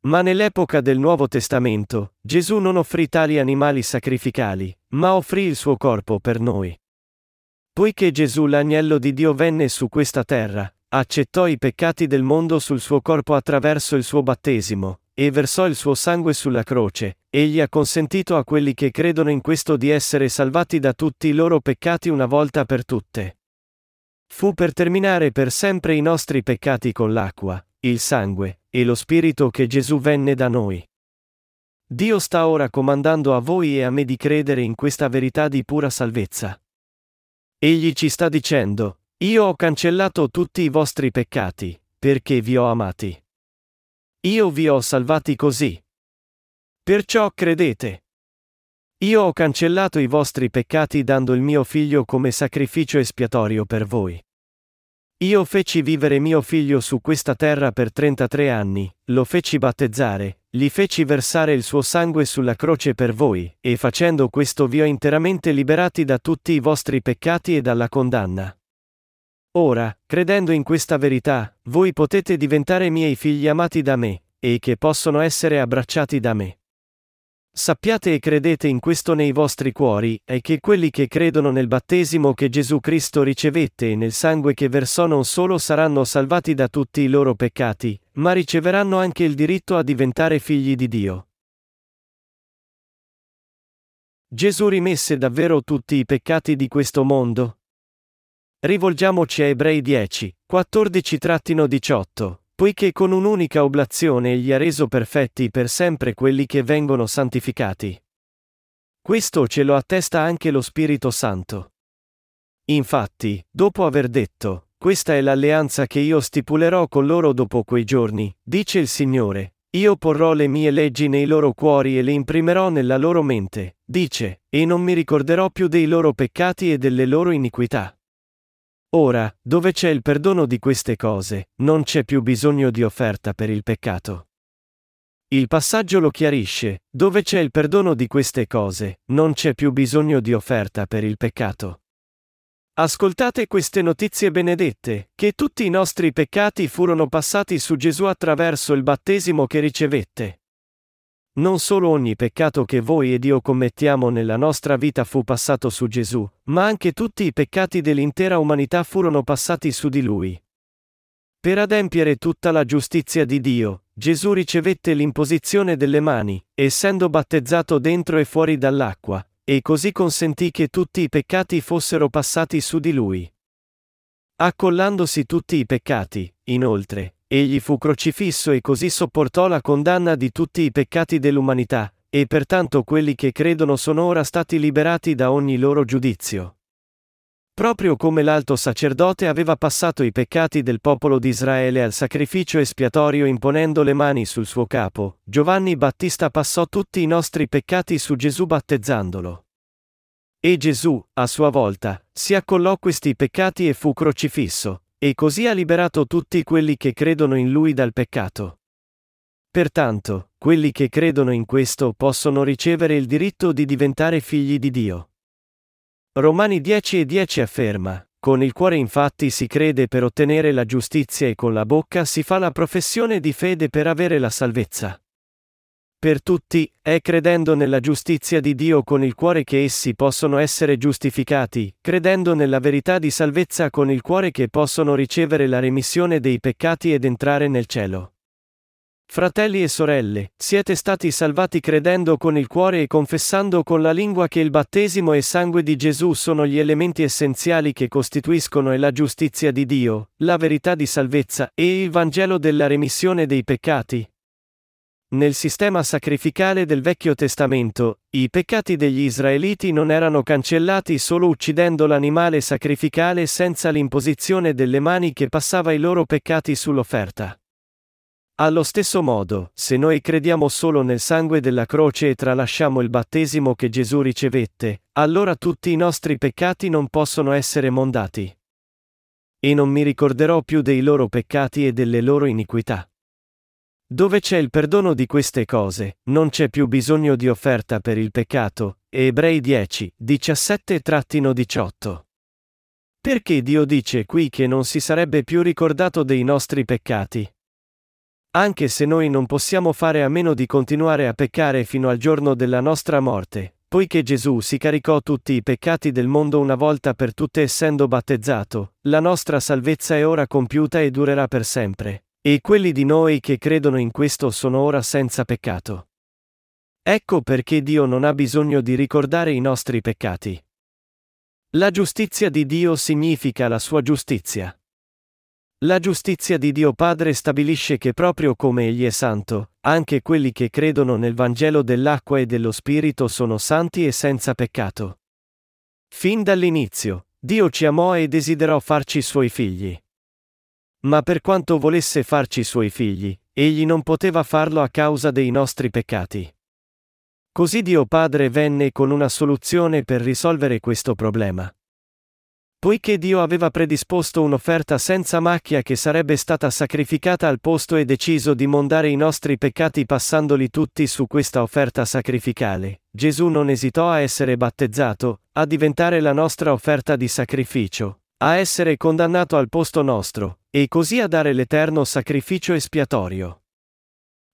Ma nell'epoca del Nuovo Testamento, Gesù non offrì tali animali sacrificali, ma offrì il suo corpo per noi. Poiché Gesù l'agnello di Dio venne su questa terra, accettò i peccati del mondo sul suo corpo attraverso il suo battesimo, e versò il suo sangue sulla croce, egli ha consentito a quelli che credono in questo di essere salvati da tutti i loro peccati una volta per tutte. Fu per terminare per sempre i nostri peccati con l'acqua, il sangue, e lo spirito che Gesù venne da noi. Dio sta ora comandando a voi e a me di credere in questa verità di pura salvezza. Egli ci sta dicendo, io ho cancellato tutti i vostri peccati, perché vi ho amati. Io vi ho salvati così. Perciò credete. Io ho cancellato i vostri peccati dando il mio figlio come sacrificio espiatorio per voi. Io feci vivere mio figlio su questa terra per trentatré anni, lo feci battezzare, gli feci versare il suo sangue sulla croce per voi, e facendo questo vi ho interamente liberati da tutti i vostri peccati e dalla condanna. Ora, credendo in questa verità, voi potete diventare miei figli amati da me, e che possono essere abbracciati da me. Sappiate e credete in questo nei vostri cuori, e che quelli che credono nel battesimo che Gesù Cristo ricevette e nel sangue che versò non solo saranno salvati da tutti i loro peccati, ma riceveranno anche il diritto a diventare figli di Dio. Gesù rimesse davvero tutti i peccati di questo mondo? Rivolgiamoci a Ebrei dieci, quattordici diciotto. Poiché con un'unica oblazione egli ha reso perfetti per sempre quelli che vengono santificati. Questo ce lo attesta anche lo Spirito Santo. Infatti, dopo aver detto, questa è l'alleanza che io stipulerò con loro dopo quei giorni, dice il Signore, io porrò le mie leggi nei loro cuori e le imprimerò nella loro mente, dice, e non mi ricorderò più dei loro peccati e delle loro iniquità. Ora, dove c'è il perdono di queste cose, non c'è più bisogno di offerta per il peccato. Il passaggio lo chiarisce, dove c'è il perdono di queste cose, non c'è più bisogno di offerta per il peccato. Ascoltate queste notizie benedette, che tutti i nostri peccati furono passati su Gesù attraverso il battesimo che ricevette. Non solo ogni peccato che voi ed io commettiamo nella nostra vita fu passato su Gesù, ma anche tutti i peccati dell'intera umanità furono passati su di lui. Per adempiere tutta la giustizia di Dio, Gesù ricevette l'imposizione delle mani, essendo battezzato dentro e fuori dall'acqua, e così consentì che tutti i peccati fossero passati su di lui. Accollandosi tutti i peccati, inoltre, egli fu crocifisso e così sopportò la condanna di tutti i peccati dell'umanità, e pertanto quelli che credono sono ora stati liberati da ogni loro giudizio. Proprio come l'alto sacerdote aveva passato i peccati del popolo di Israele al sacrificio espiatorio imponendo le mani sul suo capo, Giovanni Battista passò tutti i nostri peccati su Gesù battezzandolo. E Gesù, a sua volta, si accollò questi peccati e fu crocifisso. E così ha liberato tutti quelli che credono in lui dal peccato. Pertanto, quelli che credono in questo possono ricevere il diritto di diventare figli di Dio. Romani dieci e dieci afferma, con il cuore infatti si crede per ottenere la giustizia e con la bocca si fa la professione di fede per avere la salvezza. Per tutti, è credendo nella giustizia di Dio con il cuore che essi possono essere giustificati, credendo nella verità di salvezza con il cuore che possono ricevere la remissione dei peccati ed entrare nel cielo. Fratelli e sorelle, siete stati salvati credendo con il cuore e confessando con la lingua che il battesimo e sangue di Gesù sono gli elementi essenziali che costituiscono la giustizia di Dio, la verità di salvezza e il Vangelo della remissione dei peccati. Nel sistema sacrificale del Vecchio Testamento, i peccati degli israeliti non erano cancellati solo uccidendo l'animale sacrificale senza l'imposizione delle mani che passava i loro peccati sull'offerta. Allo stesso modo, se noi crediamo solo nel sangue della croce e tralasciamo il battesimo che Gesù ricevette, allora tutti i nostri peccati non possono essere mondati. E non mi ricorderò più dei loro peccati e delle loro iniquità. Dove c'è il perdono di queste cose, non c'è più bisogno di offerta per il peccato. Ebrei dieci, diciassette a diciotto. Perché Dio dice qui che non si sarebbe più ricordato dei nostri peccati? Anche se noi non possiamo fare a meno di continuare a peccare fino al giorno della nostra morte, poiché Gesù si caricò tutti i peccati del mondo una volta per tutte essendo battezzato, la nostra salvezza è ora compiuta e durerà per sempre, e quelli di noi che credono in questo sono ora senza peccato. Ecco perché Dio non ha bisogno di ricordare i nostri peccati. La giustizia di Dio significa la sua giustizia. La giustizia di Dio Padre stabilisce che proprio come Egli è santo, anche quelli che credono nel Vangelo dell'acqua e dello Spirito sono santi e senza peccato. Fin dall'inizio, Dio ci amò e desiderò farci Suoi figli. Ma per quanto volesse farci Suoi figli, Egli non poteva farlo a causa dei nostri peccati. Così Dio Padre venne con una soluzione per risolvere questo problema. Poiché Dio aveva predisposto un'offerta senza macchia che sarebbe stata sacrificata al posto e deciso di mondare i nostri peccati passandoli tutti su questa offerta sacrificale, Gesù non esitò a essere battezzato, a diventare la nostra offerta di sacrificio, a essere condannato al posto nostro, e così a dare l'eterno sacrificio espiatorio.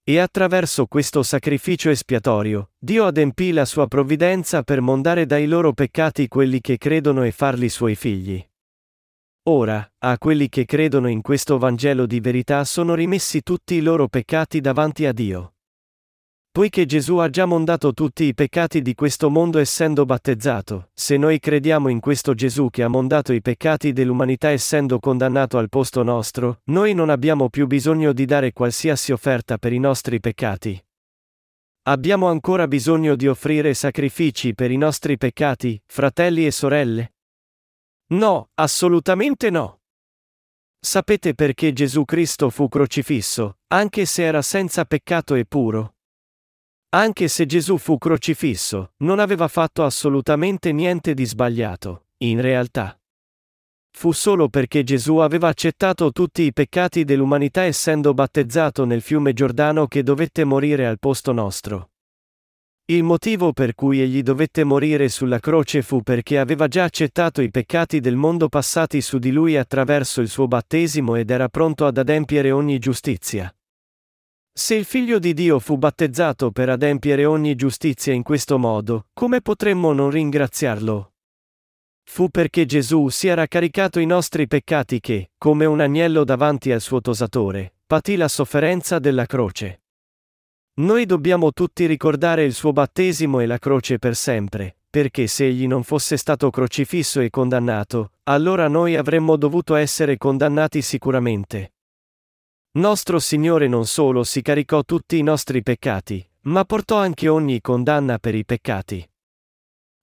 E attraverso questo sacrificio espiatorio, Dio adempì la sua provvidenza per mondare dai loro peccati quelli che credono e farli Suoi figli. Ora, a quelli che credono in questo Vangelo di verità sono rimessi tutti i loro peccati davanti a Dio. Poiché Gesù ha già mondato tutti i peccati di questo mondo essendo battezzato, se noi crediamo in questo Gesù che ha mondato i peccati dell'umanità essendo condannato al posto nostro, noi non abbiamo più bisogno di dare qualsiasi offerta per i nostri peccati. Abbiamo ancora bisogno di offrire sacrifici per i nostri peccati, fratelli e sorelle? No, assolutamente no! Sapete perché Gesù Cristo fu crocifisso, anche se era senza peccato e puro? Anche se Gesù fu crocifisso, non aveva fatto assolutamente niente di sbagliato, in realtà. Fu solo perché Gesù aveva accettato tutti i peccati dell'umanità essendo battezzato nel fiume Giordano che dovette morire al posto nostro. Il motivo per cui egli dovette morire sulla croce fu perché aveva già accettato i peccati del mondo passati su di lui attraverso il suo battesimo ed era pronto ad adempiere ogni giustizia. Se il Figlio di Dio fu battezzato per adempiere ogni giustizia in questo modo, come potremmo non ringraziarlo? Fu perché Gesù si era caricato i nostri peccati che, come un agnello davanti al suo tosatore, patì la sofferenza della croce. Noi dobbiamo tutti ricordare il suo battesimo e la croce per sempre, perché se egli non fosse stato crocifisso e condannato, allora noi avremmo dovuto essere condannati sicuramente. Nostro Signore non solo si caricò tutti i nostri peccati, ma portò anche ogni condanna per i peccati.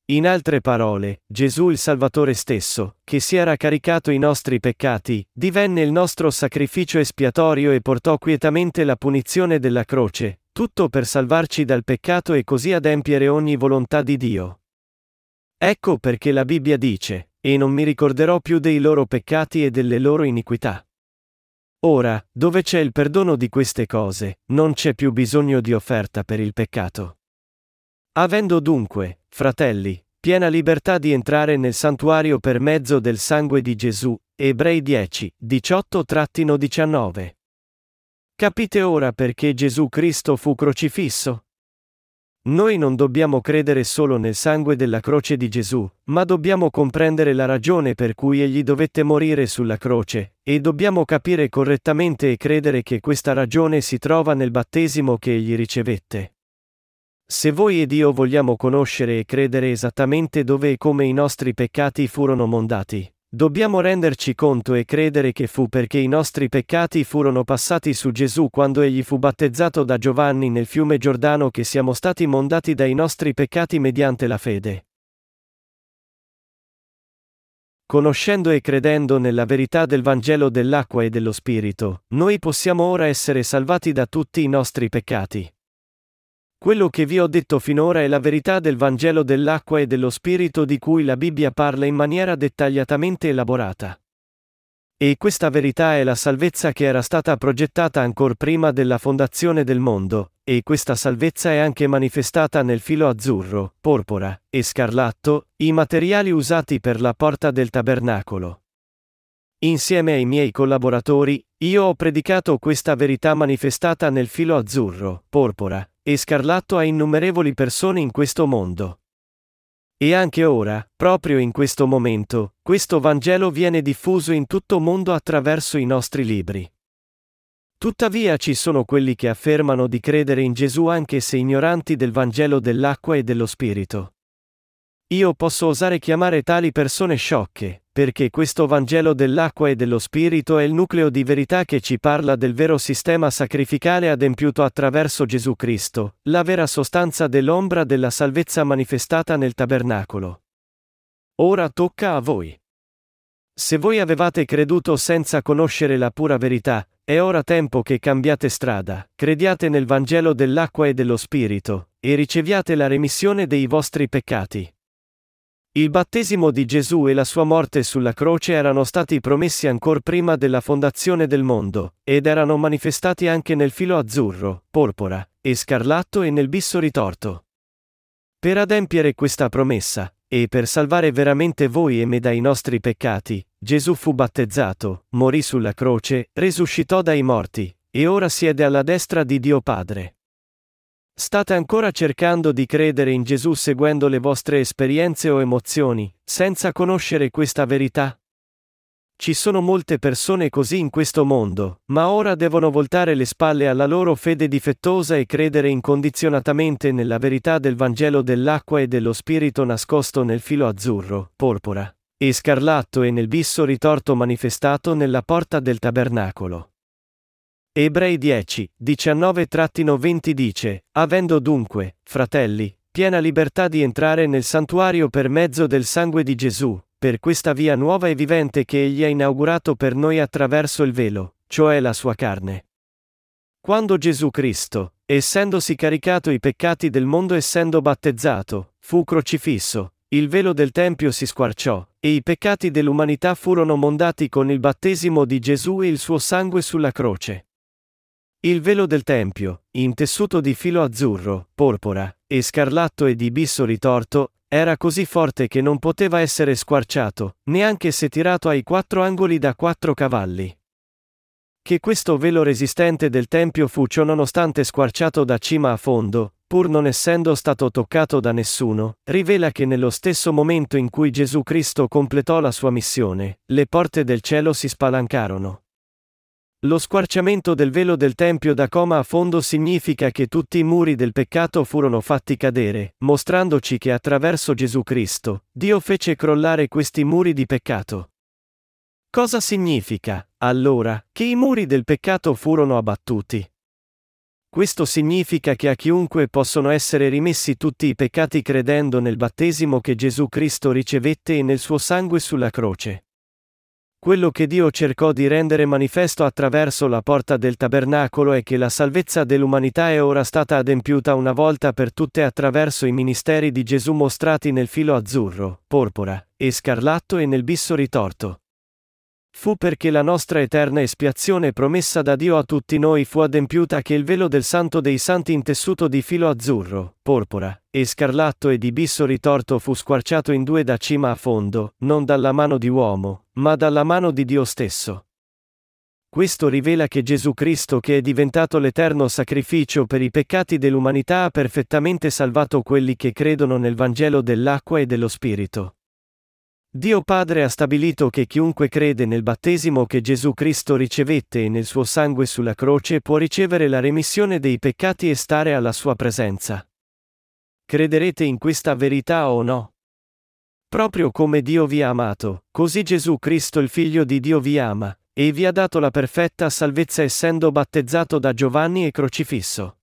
In altre parole, Gesù il Salvatore stesso, che si era caricato i nostri peccati, divenne il nostro sacrificio espiatorio e portò quietamente la punizione della croce, tutto per salvarci dal peccato e così adempiere ogni volontà di Dio. Ecco perché la Bibbia dice: "E non mi ricorderò più dei loro peccati e delle loro iniquità". Ora, dove c'è il perdono di queste cose, non c'è più bisogno di offerta per il peccato. Avendo dunque, fratelli, piena libertà di entrare nel santuario per mezzo del sangue di Gesù, Ebrei dieci, diciotto a diciannove. Capite ora perché Gesù Cristo fu crocifisso? Noi non dobbiamo credere solo nel sangue della croce di Gesù, ma dobbiamo comprendere la ragione per cui egli dovette morire sulla croce, e dobbiamo capire correttamente e credere che questa ragione si trova nel battesimo che egli ricevette. Se voi ed io vogliamo conoscere e credere esattamente dove e come i nostri peccati furono mondati, Dobbiamo renderci conto e credere che fu perché i nostri peccati furono passati su Gesù quando egli fu battezzato da Giovanni nel fiume Giordano che siamo stati mondati dai nostri peccati mediante la fede. Conoscendo e credendo nella verità del Vangelo dell'acqua e dello Spirito, noi possiamo ora essere salvati da tutti i nostri peccati. Quello che vi ho detto finora è la verità del Vangelo dell'acqua e dello Spirito di cui la Bibbia parla in maniera dettagliatamente elaborata. E questa verità è la salvezza che era stata progettata ancor prima della fondazione del mondo, e questa salvezza è anche manifestata nel filo azzurro, porpora e scarlatto, i materiali usati per la porta del tabernacolo. Insieme ai miei collaboratori, io ho predicato questa verità manifestata nel filo azzurro, porpora e scarlatto a innumerevoli persone in questo mondo. E anche ora, proprio in questo momento, questo Vangelo viene diffuso in tutto mondo attraverso i nostri libri. Tuttavia ci sono quelli che affermano di credere in Gesù anche se ignoranti del Vangelo dell'acqua e dello Spirito. Io posso osare chiamare tali persone sciocche, perché questo Vangelo dell'acqua e dello Spirito è il nucleo di verità che ci parla del vero sistema sacrificale adempiuto attraverso Gesù Cristo, la vera sostanza dell'ombra della salvezza manifestata nel tabernacolo. Ora tocca a voi. Se voi avevate creduto senza conoscere la pura verità, è ora tempo che cambiate strada, crediate nel Vangelo dell'acqua e dello Spirito, e riceviate la remissione dei vostri peccati. Il battesimo di Gesù e la sua morte sulla croce erano stati promessi ancor prima della fondazione del mondo, ed erano manifestati anche nel filo azzurro, porpora e scarlatto e nel bisso ritorto. Per adempiere questa promessa, e per salvare veramente voi e me dai nostri peccati, Gesù fu battezzato, morì sulla croce, risuscitò dai morti, e ora siede alla destra di Dio Padre. State ancora cercando di credere in Gesù seguendo le vostre esperienze o emozioni, senza conoscere questa verità? Ci sono molte persone così in questo mondo, ma ora devono voltare le spalle alla loro fede difettosa e credere incondizionatamente nella verità del Vangelo dell'acqua e dello Spirito nascosto nel filo azzurro, porpora e scarlatto e nel bisso ritorto manifestato nella porta del tabernacolo. Ebrei dieci, diciannove venti dice, avendo dunque, fratelli, piena libertà di entrare nel santuario per mezzo del sangue di Gesù, per questa via nuova e vivente che egli ha inaugurato per noi attraverso il velo, cioè la sua carne. Quando Gesù Cristo, essendosi caricato i peccati del mondo essendo battezzato, fu crocifisso, il velo del Tempio si squarciò, e i peccati dell'umanità furono mondati con il battesimo di Gesù e il suo sangue sulla croce. Il velo del Tempio, intessuto di filo azzurro, porpora e scarlatto e di bisso ritorto, era così forte che non poteva essere squarciato, neanche se tirato ai quattro angoli da quattro cavalli. Che questo velo resistente del Tempio fu ciononostante squarciato da cima a fondo, pur non essendo stato toccato da nessuno, rivela che nello stesso momento in cui Gesù Cristo completò la sua missione, le porte del cielo si spalancarono. Lo squarciamento del velo del Tempio da cima a fondo significa che tutti i muri del peccato furono fatti cadere, mostrandoci che attraverso Gesù Cristo, Dio fece crollare questi muri di peccato. Cosa significa, allora, che i muri del peccato furono abbattuti? Questo significa che a chiunque possono essere rimessi tutti i peccati credendo nel battesimo che Gesù Cristo ricevette e nel suo sangue sulla croce. Quello che Dio cercò di rendere manifesto attraverso la porta del tabernacolo è che la salvezza dell'umanità è ora stata adempiuta una volta per tutte attraverso i ministeri di Gesù mostrati nel filo azzurro, porpora e scarlatto e nel bisso ritorto. Fu perché la nostra eterna espiazione promessa da Dio a tutti noi fu adempiuta che il velo del Santo dei Santi intessuto di filo azzurro, porpora e scarlatto e di bisso ritorto fu squarciato in due da cima a fondo, non dalla mano di uomo, ma dalla mano di Dio stesso. Questo rivela che Gesù Cristo, che è diventato l'eterno sacrificio per i peccati dell'umanità, ha perfettamente salvato quelli che credono nel Vangelo dell'acqua e dello Spirito. Dio Padre ha stabilito che chiunque crede nel battesimo che Gesù Cristo ricevette e nel suo sangue sulla croce può ricevere la remissione dei peccati e stare alla sua presenza. Crederete in questa verità o no? Proprio come Dio vi ha amato, così Gesù Cristo il Figlio di Dio vi ama, e vi ha dato la perfetta salvezza essendo battezzato da Giovanni e crocifisso.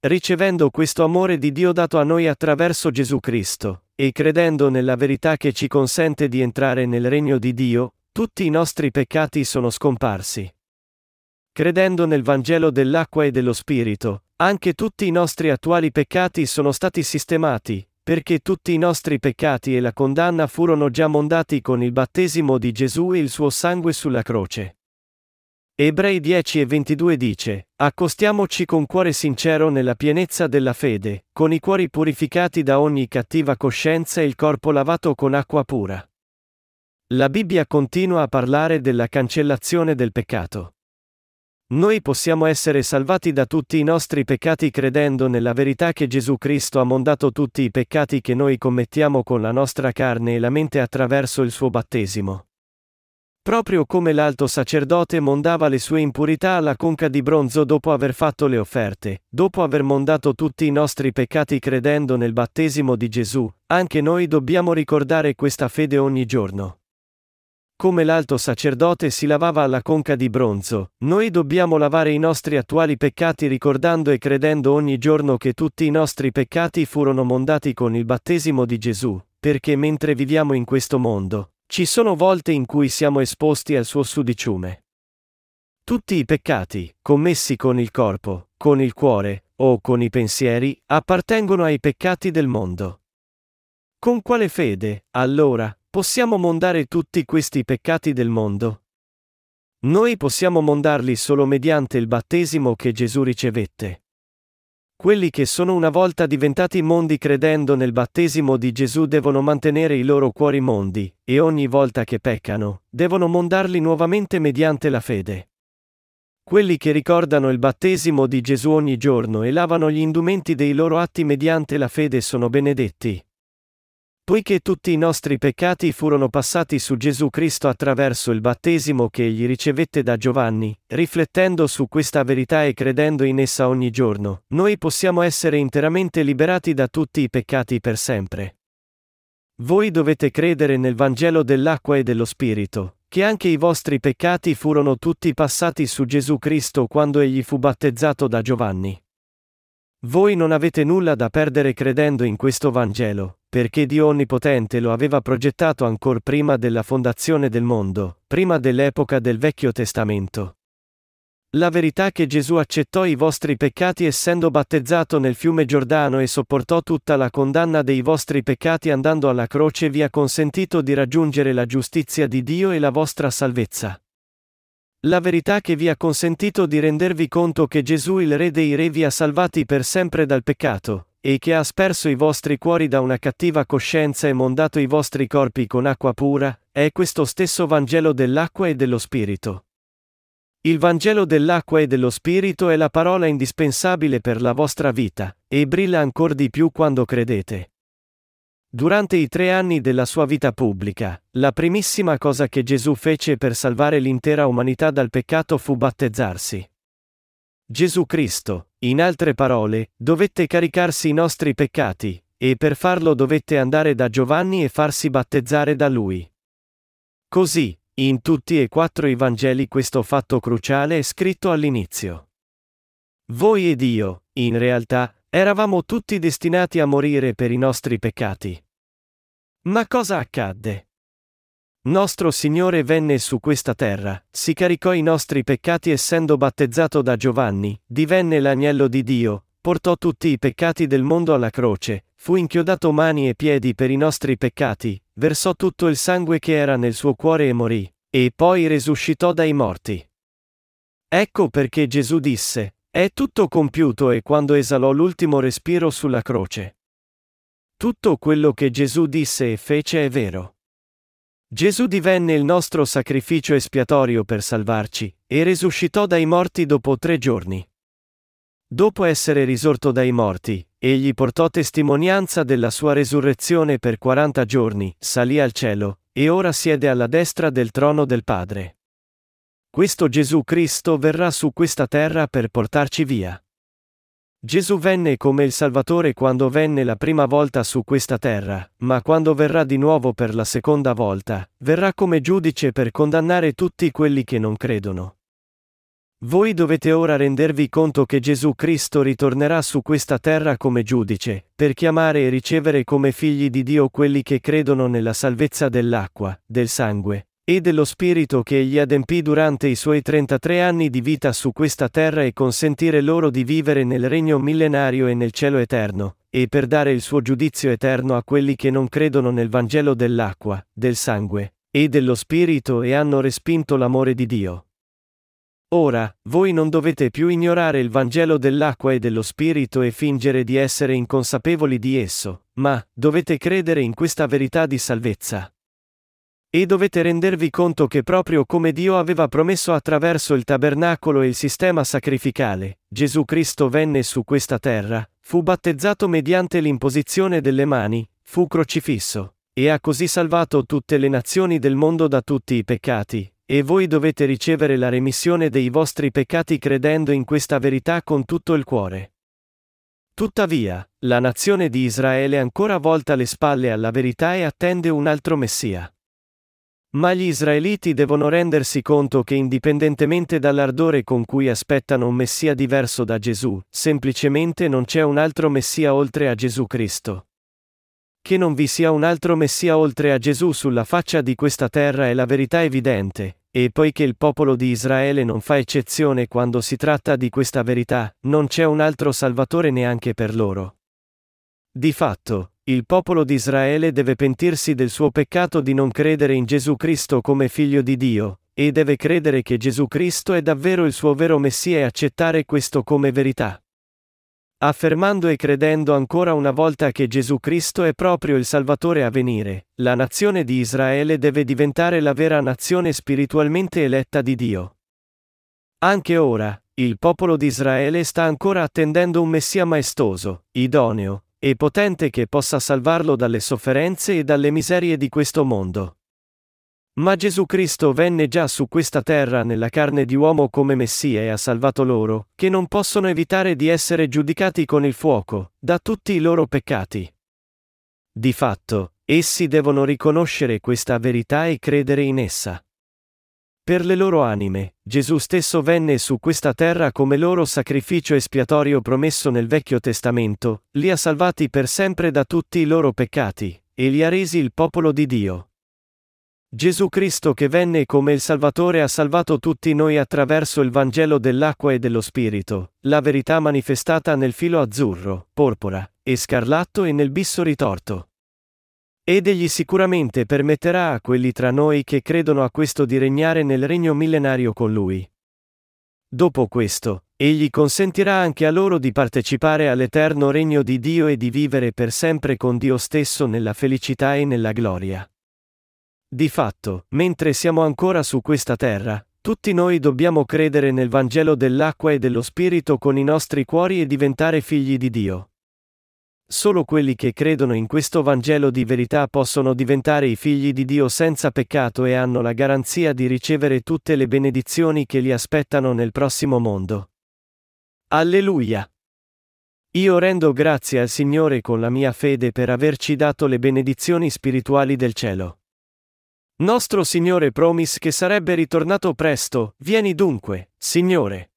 Ricevendo questo amore di Dio dato a noi attraverso Gesù Cristo, e credendo nella verità che ci consente di entrare nel regno di Dio, tutti i nostri peccati sono scomparsi. Credendo nel Vangelo dell'acqua e dello Spirito, anche tutti i nostri attuali peccati sono stati sistemati, perché tutti i nostri peccati e la condanna furono già mondati con il battesimo di Gesù e il suo sangue sulla croce. Ebrei dieci e ventidue dice: accostiamoci con cuore sincero nella pienezza della fede, con i cuori purificati da ogni cattiva coscienza e il corpo lavato con acqua pura. La Bibbia continua a parlare della cancellazione del peccato. Noi possiamo essere salvati da tutti i nostri peccati credendo nella verità che Gesù Cristo ha mondato tutti i peccati che noi commettiamo con la nostra carne e la mente attraverso il suo battesimo. Proprio come l'alto sacerdote mondava le sue impurità alla conca di bronzo dopo aver fatto le offerte, dopo aver mondato tutti i nostri peccati credendo nel battesimo di Gesù, anche noi dobbiamo ricordare questa fede ogni giorno. Come l'alto sacerdote si lavava alla conca di bronzo, noi dobbiamo lavare i nostri attuali peccati ricordando e credendo ogni giorno che tutti i nostri peccati furono mondati con il battesimo di Gesù, perché mentre viviamo in questo mondo, ci sono volte in cui siamo esposti al suo sudiciume. Tutti i peccati, commessi con il corpo, con il cuore, o con i pensieri, appartengono ai peccati del mondo. Con quale fede, allora, possiamo mondare tutti questi peccati del mondo? Noi possiamo mondarli solo mediante il battesimo che Gesù ricevette. Quelli che sono una volta diventati mondi credendo nel battesimo di Gesù devono mantenere i loro cuori mondi, e ogni volta che peccano, devono mondarli nuovamente mediante la fede. Quelli che ricordano il battesimo di Gesù ogni giorno e lavano gli indumenti dei loro atti mediante la fede sono benedetti. Poiché tutti i nostri peccati furono passati su Gesù Cristo attraverso il battesimo che egli ricevette da Giovanni, riflettendo su questa verità e credendo in essa ogni giorno, noi possiamo essere interamente liberati da tutti i peccati per sempre. Voi dovete credere nel Vangelo dell'acqua e dello Spirito, che anche i vostri peccati furono tutti passati su Gesù Cristo quando egli fu battezzato da Giovanni. Voi non avete nulla da perdere credendo in questo Vangelo, perché Dio Onnipotente lo aveva progettato ancor prima della fondazione del mondo, prima dell'epoca del Vecchio Testamento. La verità che Gesù accettò i vostri peccati essendo battezzato nel fiume Giordano e sopportò tutta la condanna dei vostri peccati andando alla croce vi ha consentito di raggiungere la giustizia di Dio e la vostra salvezza. La verità che vi ha consentito di rendervi conto che Gesù il Re dei Re vi ha salvati per sempre dal peccato, e che ha asperso i vostri cuori da una cattiva coscienza e mondato i vostri corpi con acqua pura, è questo stesso Vangelo dell'acqua e dello Spirito. Il Vangelo dell'acqua e dello Spirito è la parola indispensabile per la vostra vita, e brilla ancor di più quando credete. Durante i tre anni della sua vita pubblica, la primissima cosa che Gesù fece per salvare l'intera umanità dal peccato fu battezzarsi. Gesù Cristo, in altre parole, dovette caricarsi i nostri peccati, e per farlo dovette andare da Giovanni e farsi battezzare da lui. Così, in tutti e quattro i Vangeli questo fatto cruciale è scritto all'inizio. Voi ed io, in realtà, eravamo tutti destinati a morire per i nostri peccati. Ma cosa accadde? Nostro Signore venne su questa terra, si caricò i nostri peccati essendo battezzato da Giovanni, divenne l'agnello di Dio, portò tutti i peccati del mondo alla croce, fu inchiodato mani e piedi per i nostri peccati, versò tutto il sangue che era nel suo cuore e morì, e poi risuscitò dai morti. Ecco perché Gesù disse: è tutto compiuto, e quando esalò l'ultimo respiro sulla croce. Tutto quello che Gesù disse e fece è vero. Gesù divenne il nostro sacrificio espiatorio per salvarci, e risuscitò dai morti dopo tre giorni. Dopo essere risorto dai morti, egli portò testimonianza della sua resurrezione per quaranta giorni, salì al cielo, e ora siede alla destra del trono del Padre. Questo Gesù Cristo verrà su questa terra per portarci via. Gesù venne come il Salvatore quando venne la prima volta su questa terra, ma quando verrà di nuovo per la seconda volta, verrà come giudice per condannare tutti quelli che non credono. Voi dovete ora rendervi conto che Gesù Cristo ritornerà su questa terra come giudice, per chiamare e ricevere come figli di Dio quelli che credono nella salvezza dell'acqua, del sangue e dello Spirito che egli adempì durante i suoi trentatré anni di vita su questa terra e consentire loro di vivere nel regno millenario e nel cielo eterno, e per dare il suo giudizio eterno a quelli che non credono nel Vangelo dell'acqua, del sangue e dello Spirito e hanno respinto l'amore di Dio. Ora, voi non dovete più ignorare il Vangelo dell'acqua e dello Spirito e fingere di essere inconsapevoli di esso, ma dovete credere in questa verità di salvezza. E dovete rendervi conto che proprio come Dio aveva promesso attraverso il tabernacolo e il sistema sacrificale, Gesù Cristo venne su questa terra, fu battezzato mediante l'imposizione delle mani, fu crocifisso, e ha così salvato tutte le nazioni del mondo da tutti i peccati, e voi dovete ricevere la remissione dei vostri peccati credendo in questa verità con tutto il cuore. Tuttavia, la nazione di Israele ancora volta le spalle alla verità e attende un altro Messia. Ma gli israeliti devono rendersi conto che indipendentemente dall'ardore con cui aspettano un Messia diverso da Gesù, semplicemente non c'è un altro Messia oltre a Gesù Cristo. Che non vi sia un altro Messia oltre a Gesù sulla faccia di questa terra è la verità evidente, e poiché il popolo di Israele non fa eccezione quando si tratta di questa verità, non c'è un altro Salvatore neanche per loro. Di fatto, il popolo di Israele deve pentirsi del suo peccato di non credere in Gesù Cristo come figlio di Dio, e deve credere che Gesù Cristo è davvero il suo vero Messia e accettare questo come verità. Affermando e credendo ancora una volta che Gesù Cristo è proprio il Salvatore a venire, la nazione di Israele deve diventare la vera nazione spiritualmente eletta di Dio. Anche ora, il popolo di Israele sta ancora attendendo un Messia maestoso, idoneo e potente che possa salvarlo dalle sofferenze e dalle miserie di questo mondo. Ma Gesù Cristo venne già su questa terra nella carne di uomo come Messia e ha salvato loro, che non possono evitare di essere giudicati con il fuoco, da tutti i loro peccati. Di fatto, essi devono riconoscere questa verità e credere in essa. Per le loro anime, Gesù stesso venne su questa terra come loro sacrificio espiatorio promesso nel Vecchio Testamento, li ha salvati per sempre da tutti i loro peccati, e li ha resi il popolo di Dio. Gesù Cristo che venne come il Salvatore ha salvato tutti noi attraverso il Vangelo dell'acqua e dello Spirito, la verità manifestata nel filo azzurro, porpora, e scarlatto e nel bisso ritorto. Ed egli sicuramente permetterà a quelli tra noi che credono a questo di regnare nel regno millenario con lui. Dopo questo, egli consentirà anche a loro di partecipare all'eterno regno di Dio e di vivere per sempre con Dio stesso nella felicità e nella gloria. Di fatto, mentre siamo ancora su questa terra, tutti noi dobbiamo credere nel Vangelo dell'acqua e dello Spirito con i nostri cuori e diventare figli di Dio. Solo quelli che credono in questo Vangelo di verità possono diventare i figli di Dio senza peccato e hanno la garanzia di ricevere tutte le benedizioni che li aspettano nel prossimo mondo. Alleluia! Io rendo grazie al Signore con la mia fede per averci dato le benedizioni spirituali del cielo. Nostro Signore promise che sarebbe ritornato presto, vieni dunque, Signore!